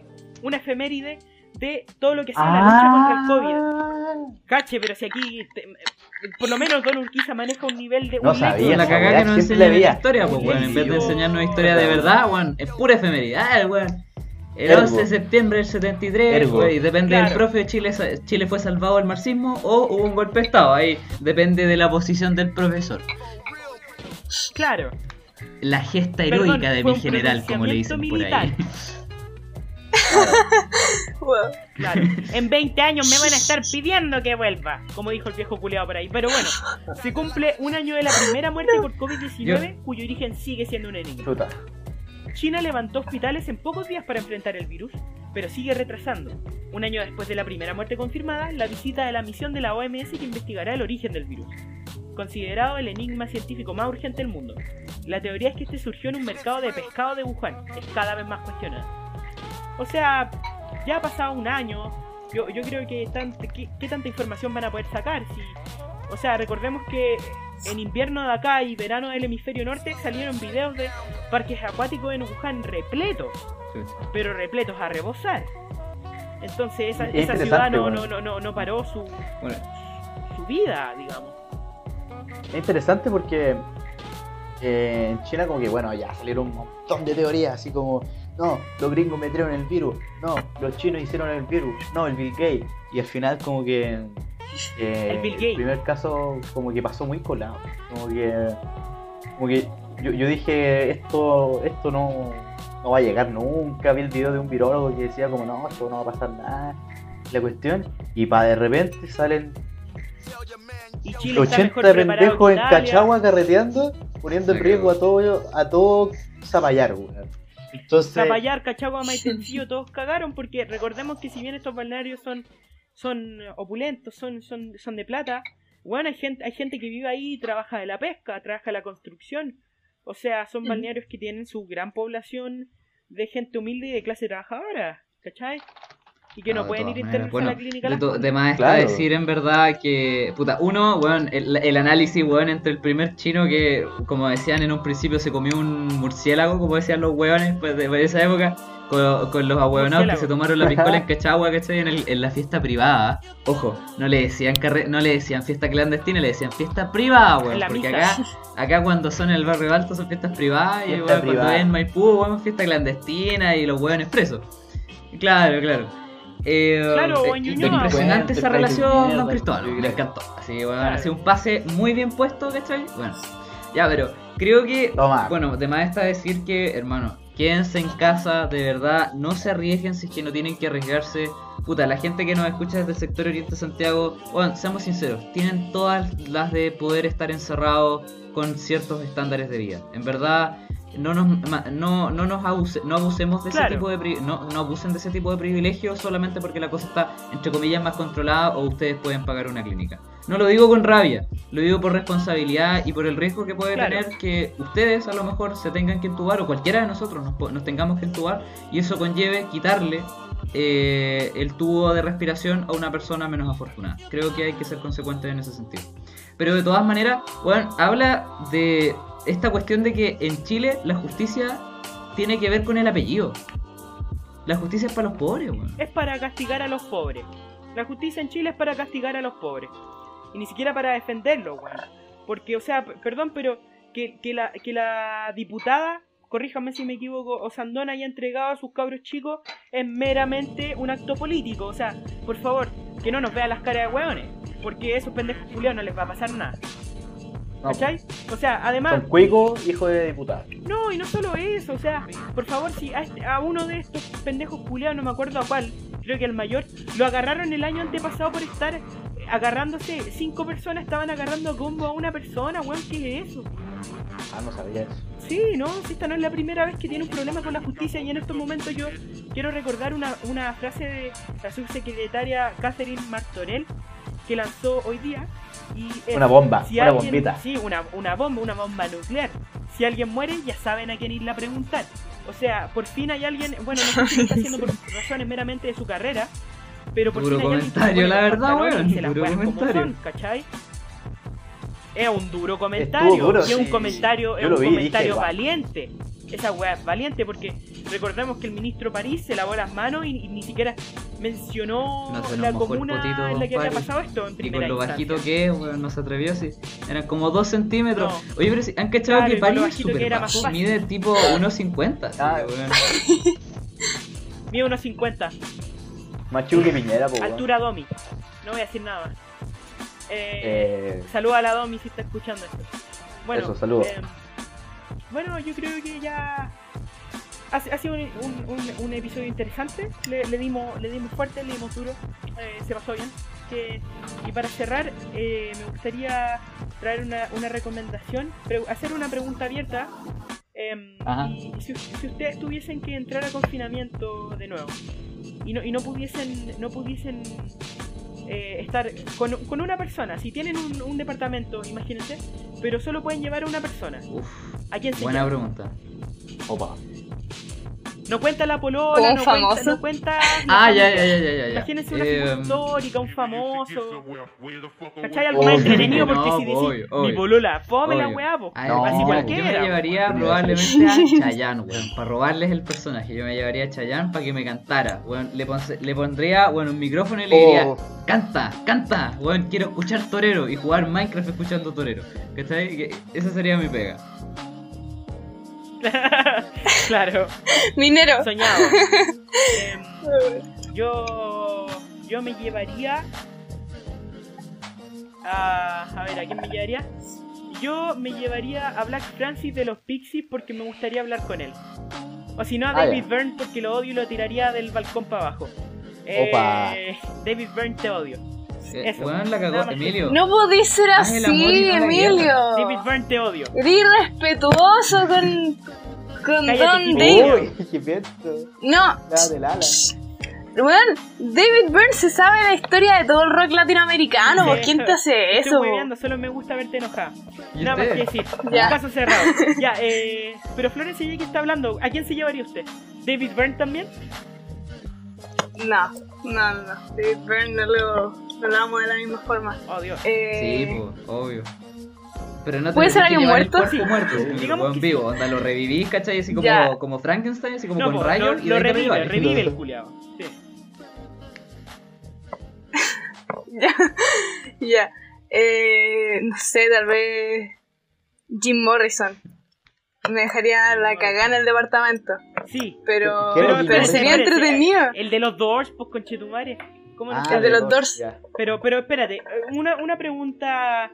una efeméride de todo lo que sea ah. la lucha contra el COVID. Cache, pero si aquí, te, por lo menos Don Urquiza maneja un nivel de... No un sabía, lecho, la cagada que no enseña la historia, pues, bueno, en vez de enseñarnos historia de verdad, bueno, es pura efeméride. Ah, el weón. El Ergo. once de septiembre del setenta y tres, güey, depende claro. del profe, Chile Chile fue salvado del marxismo o hubo un golpe de estado, ahí depende de la posición del profesor. Claro. La gesta heroica Perdón, de mi general, como le dicen militar. Por ahí. Claro. Claro. En veinte años me van a estar pidiendo que vuelva, como dijo el viejo culiado por ahí. Pero bueno, se cumple un año de la primera muerte no. por covid diecinueve, yo... cuyo origen sigue siendo un enigma. Chuta. China levantó hospitales en pocos días para enfrentar el virus, pero sigue retrasando. Un año después de la primera muerte confirmada, la visita de la misión de la O M S que investigará el origen del virus, considerado el enigma científico más urgente del mundo. La teoría es que este surgió en un mercado de pescado de Wuhan, es cada vez más cuestionada. O sea, ya ha pasado un año, yo, yo creo que tant, ¿qué, qué tanta información van a poder sacar? Si, o sea, recordemos que en invierno de acá y verano del hemisferio norte salieron videos de parques acuáticos en Wuhan repletos, sí. pero repletos a rebosar. Entonces esa, esa ciudad no, bueno. no, no, no paró su, bueno. su vida, digamos. Es interesante porque eh, en China como que bueno, ya salieron un montón de teorías, así como no, los gringos metieron el virus, no, los chinos hicieron el virus, no, el Bill Gates. Y al final como que eh, el, Bill Gates. el primer caso como que pasó muy colado, como que como que yo, yo dije esto esto no, no va a llegar nunca. Vi el video de un virólogo que decía como no, esto no va a pasar nada, la cuestión, y para de repente salen ochenta pendejos en Cachagua carreteando, poniendo en riesgo a todo a todo Zapallar, weón. Entonces Zapallar, Cachagua, Maitencillo, todos cagaron, porque recordemos que si bien estos balnearios son son opulentos, son son son de plata, bueno, hay gente hay gente que vive ahí, trabaja de la pesca, trabaja de la construcción. O sea, son balnearios que tienen su gran población de gente humilde y de clase trabajadora, ¿cachai? Y que no, no pueden ir internos bueno, a la clínica. De, to- de más claro. está decir en verdad que, puta, uno, bueno, el, el análisis, bueno, entre el primer chino que, como decían en un principio, se comió un murciélago, como decían los hueones, pues de, de esa época, con, con los ahueonados que se tomaron la piscola en Cachagua, ¿cachai? En, el, en la fiesta privada. Ojo, no le decían carre, no le decían fiesta clandestina, le decían fiesta privada, weón. Porque acá, acá cuando son en el barrio alto son fiestas privadas, fiesta y weón, privada. Cuando es en Maipú, weón, fiesta clandestina y los hueones presos. Claro, claro. Eh, claro, eh, impresionante esa relación, don Cristóbal. Me encantó. Así que bueno, claro. Hace un pase muy bien puesto, ¿cachai? Bueno, ya, pero creo que, Toma. bueno, de más está decir que, hermano, quédense en casa, de verdad, no se arriesguen si es que no tienen que arriesgarse. Puta, la gente que nos escucha desde el sector Oriente Santiago, bueno, seamos sinceros, tienen todas las de poder estar encerrados con ciertos estándares de vida. En verdad, no nos no no nos abuse, no abusemos de claro. ese tipo de no no abusen de ese tipo de privilegios solamente porque la cosa está entre comillas más controlada o ustedes pueden pagar una clínica. No lo digo con rabia, lo digo por responsabilidad y por el riesgo que puede claro. tener que ustedes a lo mejor se tengan que entubar o cualquiera de nosotros nos, nos tengamos que entubar y eso conlleve quitarle eh, el tubo de respiración a una persona menos afortunada. Creo que hay que ser consecuentes en ese sentido. Pero de todas maneras, bueno, habla de esta cuestión de que en Chile la justicia tiene que ver con el apellido. La justicia es para los pobres, weón. Es para castigar a los pobres. La justicia en Chile es para castigar a los pobres. Y ni siquiera para defenderlos, weón. Porque, o sea, perdón, pero que, que, la, que la diputada, corríjame si me equivoco, Osandona haya entregado a sus cabros chicos es meramente un acto político. O sea, por favor, que no nos vean las caras de weones. Porque a esos pendejos culiados no les va a pasar nada. ¿Cachai? O sea, además... Con Cuico, hijo de diputado. No, y no solo eso, o sea, por favor, si a, este, a uno de estos pendejos culiados, no me acuerdo a cuál, creo que al mayor, lo agarraron el año antepasado por estar agarrándose, cinco personas estaban agarrando a combo a una persona, weón, ¿qué es eso? Ah, no sabía eso. Sí, no, esta no es la primera vez que tiene un problema con la justicia y en estos momentos yo quiero recordar una, una frase de la subsecretaria Catherine Martorell que lanzó hoy día. Y, eh, una bomba, si una alguien, bombita. Sí, una, una bomba, una bomba nuclear. Si alguien muere, ya saben a quién irle a preguntar. O sea, por fin hay alguien, bueno, no sé si lo está haciendo por razones meramente de su carrera, pero por duro fin hay comentario, alguien la verdad, bueno, y se las juegan como son, ¿cachai? Es un duro comentario, duro, y es un sí, comentario, sí, es un vi, comentario dije, valiente. Esa weá es valiente porque recordemos que el ministro París se lavó las manos y, y ni siquiera mencionó no la comuna potito, en la que había pasado esto en primera y con lo instancia. Bajito que es, bueno, no se atrevió así. Eran como dos centímetros. No. Oye, pero si, han cachado claro, que París es super bajo, bajo. Mide tipo uno cincuenta. Ah, bueno. Mide uno cincuenta. Más chulo que Piñera, po. Altura Domi. No voy a decir nada más. Eh, eh... Saluda a la Domi si está escuchando esto. Bueno, eso, saludos. Eh, Bueno, yo creo que ya ha, ha sido un, un, un, un episodio interesante, le, le, dimos, le dimos fuerte, le dimos duro, eh, se pasó bien. Que, y para cerrar, eh, me gustaría traer una, una recomendación, pre- hacer una pregunta abierta. Eh, y si, si ustedes tuviesen que entrar a confinamiento de nuevo y no, y no pudiesen... No pudiesen Eh, estar con, con una persona. Si tienen un, un departamento, imagínense, pero solo pueden llevar a una persona. Uf, ¿a quién se buena lleva? Pregunta. Opa. No cuenta la polola, oh, no, cuenta, no cuenta. Ah, ya, ya, ya, ya, ya. Imagínense una eh, histórica, un famoso. ¿Cachai? Algo más entretenido porque no, si decís mi polola, fome la weá, po. No, así cualquiera. Yo me llevaría probablemente a Chayanne, weón, para robarles el personaje. Yo me llevaría a Chayanne para que me cantara, weón. Le, pon, le pondría, bueno, un micrófono y le diría, oh. canta, canta, weón, quiero escuchar Torero y jugar Minecraft escuchando Torero. ¿Cachai? Esa sería mi pega. Claro. Minero. Soñado. Eh, yo yo me llevaría a a ver, ¿a quién me llevaría? Yo me llevaría a Black Francis de los Pixies porque me gustaría hablar con él. O si no a David Byrne porque lo odio y lo tiraría del balcón para abajo. Eh, Opa. David Byrne, te odio. Eh, bueno, la cagó, Emilio. No podés ser así, no Emilio. David Byrne, te odio. Eres irrespetuoso con, con Don David. No. Bueno, David Byrne se sabe la historia de todo el rock latinoamericano. ¿Por sí, quién te hace eso? Estoy moviendo, solo me gusta verte enojada. Nada más que decir. Ya. Un caso cerrado. Ya, eh, pero Florencia, ya que está hablando, ¿a quién se llevaría usted? ¿David Byrne también? No, no, no. David Byrne no lo... Hablamos de la misma forma. Oh, Dios. Eh, sí, po, obvio. Pero no puede ser alguien muerto, sí. muerto, sí. Digamos que vivo, sí. Onda, lo revivís, ¿cachai? Así como, como, como Frankenstein, así como no, con po, rayos. Lo, y lo revive, revive, revive el culiao. Sí. Ya, ya. Eh, no sé, tal vez Jim Morrison. Me dejaría la cagada en el departamento. Sí. Pero, pero, pero sería entretenido. El de los Doors, pues conchetumare. ¿Cómo ah, el de los Doors. Yeah. Pero, pero espérate, una, una pregunta.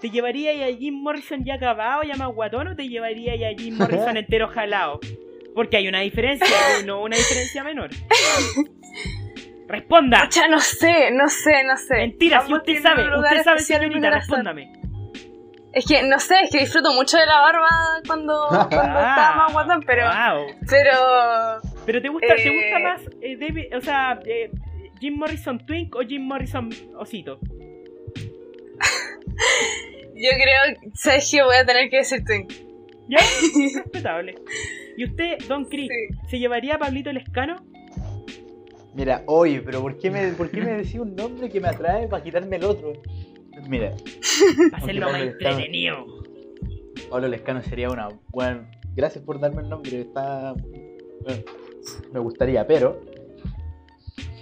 ¿Te llevaría ya a Jim Morrison ya acabado, ya más guatón, o te llevaría ya a Jim Morrison entero jalado? Porque hay una diferencia, no una diferencia menor. ¡Responda! Ya no sé, no sé, no sé. Mentira, si usted sabe, usted sabe, señorita, respóndame. Es que, no sé, es que disfruto mucho de la barba cuando, cuando ah, estaba más guatón, pero... Wow. Pero... ¿Pero te gusta, eh, te gusta más, eh, David, o sea, eh, Jim Morrison Twink o Jim Morrison Osito? Yo creo, ¿sabes qué? Voy a tener que decir Twink. Ya, respetable. ¿Y usted, Don Chris, sí. se llevaría a Pablito Lescano? Mira, oye, pero ¿por qué me, por qué me decís un nombre que me atrae para quitarme el otro? Mira. Hacerlo más entretenido. Pablo Lescano sería una... Bueno, gracias por darme el nombre, está... Bueno, me gustaría, pero...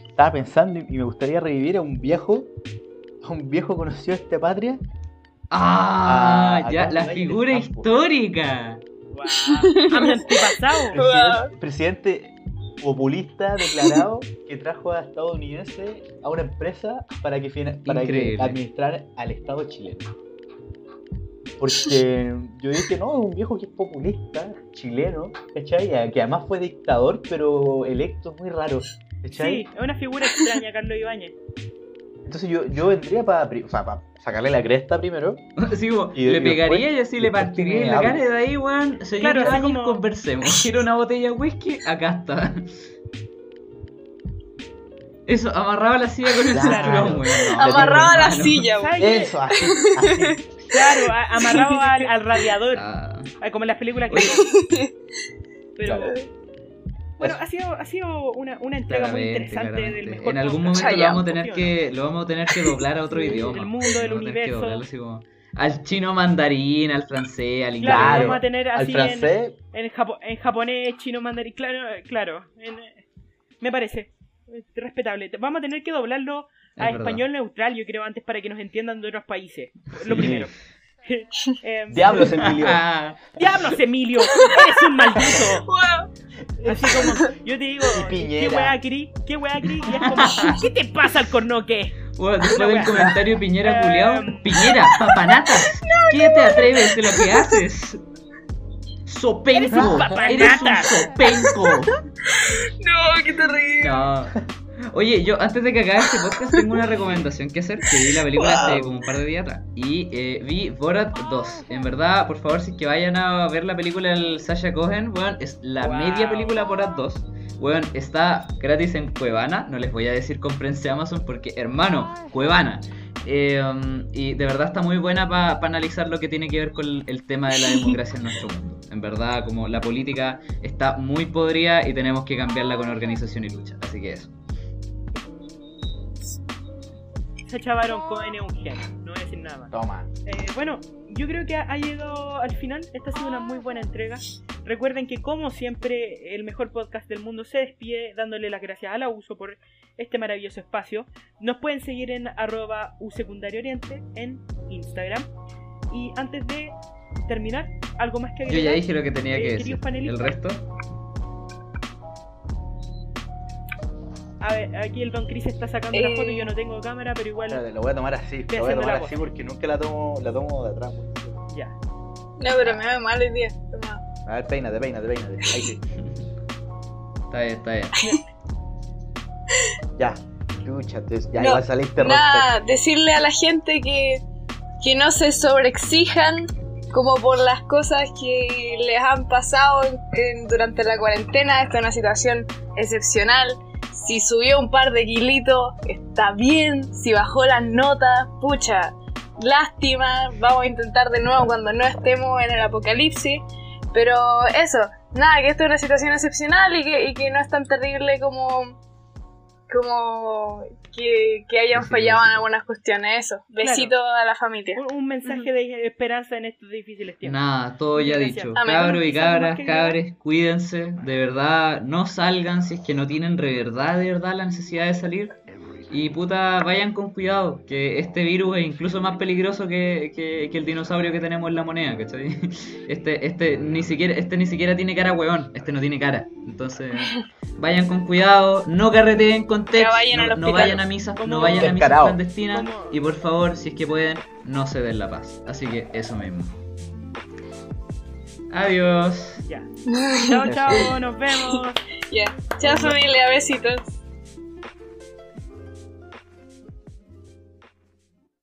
Estaba pensando y me gustaría revivir a un viejo... A un viejo conocido de esta patria. ¡Ah! A, ya, la figura histórica. Wow. ¡A mi antepasado! Presidente... Wow. presidente populista declarado que trajo a estadounidense a una empresa para que, para que administrar al Estado chileno. Porque yo dije, no, es un viejo que es populista, chileno, ¿cachai? Que además fue dictador, pero electo, muy raro, ¿cachai? Sí, es una figura extraña, Carlos Ibáñez. Entonces yo, yo vendría para, o sea, para sacarle la cresta primero. Sí, y le pegaría después, y así le partiría la cara de ahí, weón. Señor Ibáñez, claro, como... conversemos. Quiero una botella de whisky, acá está. Eso, amarraba la silla con el cinturón, weón. No, amarraba la mano. silla, weón. Eso, así, así. Claro, a, amarrado al, al radiador. Ah. Como en las películas que... Pero... Claro. Bueno, ha sido, ha sido una, una entrega claramente, muy interesante claramente. del mejor. En algún momento Chayanne, lo vamos a tener que, lo vamos a tener que doblar a otro sí, idioma. El mundo del universo. Como, al chino mandarín, al francés, al inglés. Claro, vamos a tener así ¿Al francés? En, en, japo, en japonés, chino mandarín, claro, claro. En, me parece respetable. Vamos a tener que doblarlo a es español verdad. neutral, yo creo, antes para que nos entiendan de otros países. Sí. Lo primero. eh, Diablos, Emilio. Diablos, Emilio. Eres un maldito. Wow. Así como, yo te digo, ¿qué weá, Cris? ¿Qué weá, Cris? Y es como, ¿qué te pasa al cornoque? Wow, después del comentario Piñera culiao. Um... Piñera, papanata. No, ¿Qué no, te atreves de lo que haces? Sopenco. Eres un papanata. Eres un sopenco. No, qué terrible. No. Oye, yo antes de que acabe este podcast tengo una recomendación que hacer, que vi la película wow. hace como un par de días atrás y eh, vi Borat dos. En verdad, por favor, si es que vayan a ver la película del Sasha Cohen, bueno, es la wow. media película Borat dos. Bueno, está gratis en Cuevana, no les voy a decir comprense Amazon porque, hermano, Cuevana. Eh, um, y de verdad está muy buena para pa analizar lo que tiene que ver con el tema de la democracia en nuestro mundo. En verdad, como la política está muy podrida y tenemos que cambiarla con organización y lucha, así que eso. Sacha Baron Cohen es un genio, no voy a decir nada más. Toma. Eh, bueno, yo creo que ha, ha llegado al final. Esta ha sido una muy buena entrega. Recuerden que, como siempre, el mejor podcast del mundo se despide dándole las gracias a la U S O por este maravilloso espacio. Nos pueden seguir en arroba usecundaria oriente en Instagram. Y antes de terminar, algo más que agregar. Yo ya dije lo que tenía eh, que decir. ¿El resto? A ver, aquí el Don Cris está sacando eh. la foto y yo no tengo cámara, pero igual... Claro, lo voy a tomar así, lo voy a tomar así porque nunca la tomo, la tomo de atrás. Pues. Ya. No, pero ah. me veo mal el día. Toma. A ver, peínate, peínate, peínate. Ahí sí. Está bien, está bien. Ya, lúchate, ya no, igual saliste roto. Nada, decirle a la gente que, que no se sobreexijan como por las cosas que les han pasado en, durante la cuarentena. Esta es una situación excepcional. Si subió un par de kilitos, está bien. Si bajó las notas, pucha, lástima. Vamos a intentar de nuevo cuando no estemos en el apocalipsis. Pero eso, nada, que esto es una situación excepcional y que, y que no es tan terrible como, como que, que hayan fallado en algunas cuestiones, eso. Besito claro. a la familia. Un, un mensaje uh-huh. de esperanza en estos difíciles tiempos. Nada, todo ya Gracias. dicho. Cabros y cabras, cabres, cuídense. De verdad, no salgan si es que no tienen de verdad, de verdad la necesidad de salir. Y puta, vayan con cuidado, que este virus es incluso más peligroso que, que, que el dinosaurio que tenemos en la moneda, ¿cachai? Este, este ni siquiera, este ni siquiera tiene cara huevón, este no tiene cara. Entonces, vayan con cuidado, no carreteen con text, vayan no, no vayan a misas, no vayan a misas clandestinas, y por favor, si es que pueden, no se den la paz. Así que eso mismo. Adiós. Ya. Chao, chao, nos vemos. Ya. Yeah. Chao familia, besitos.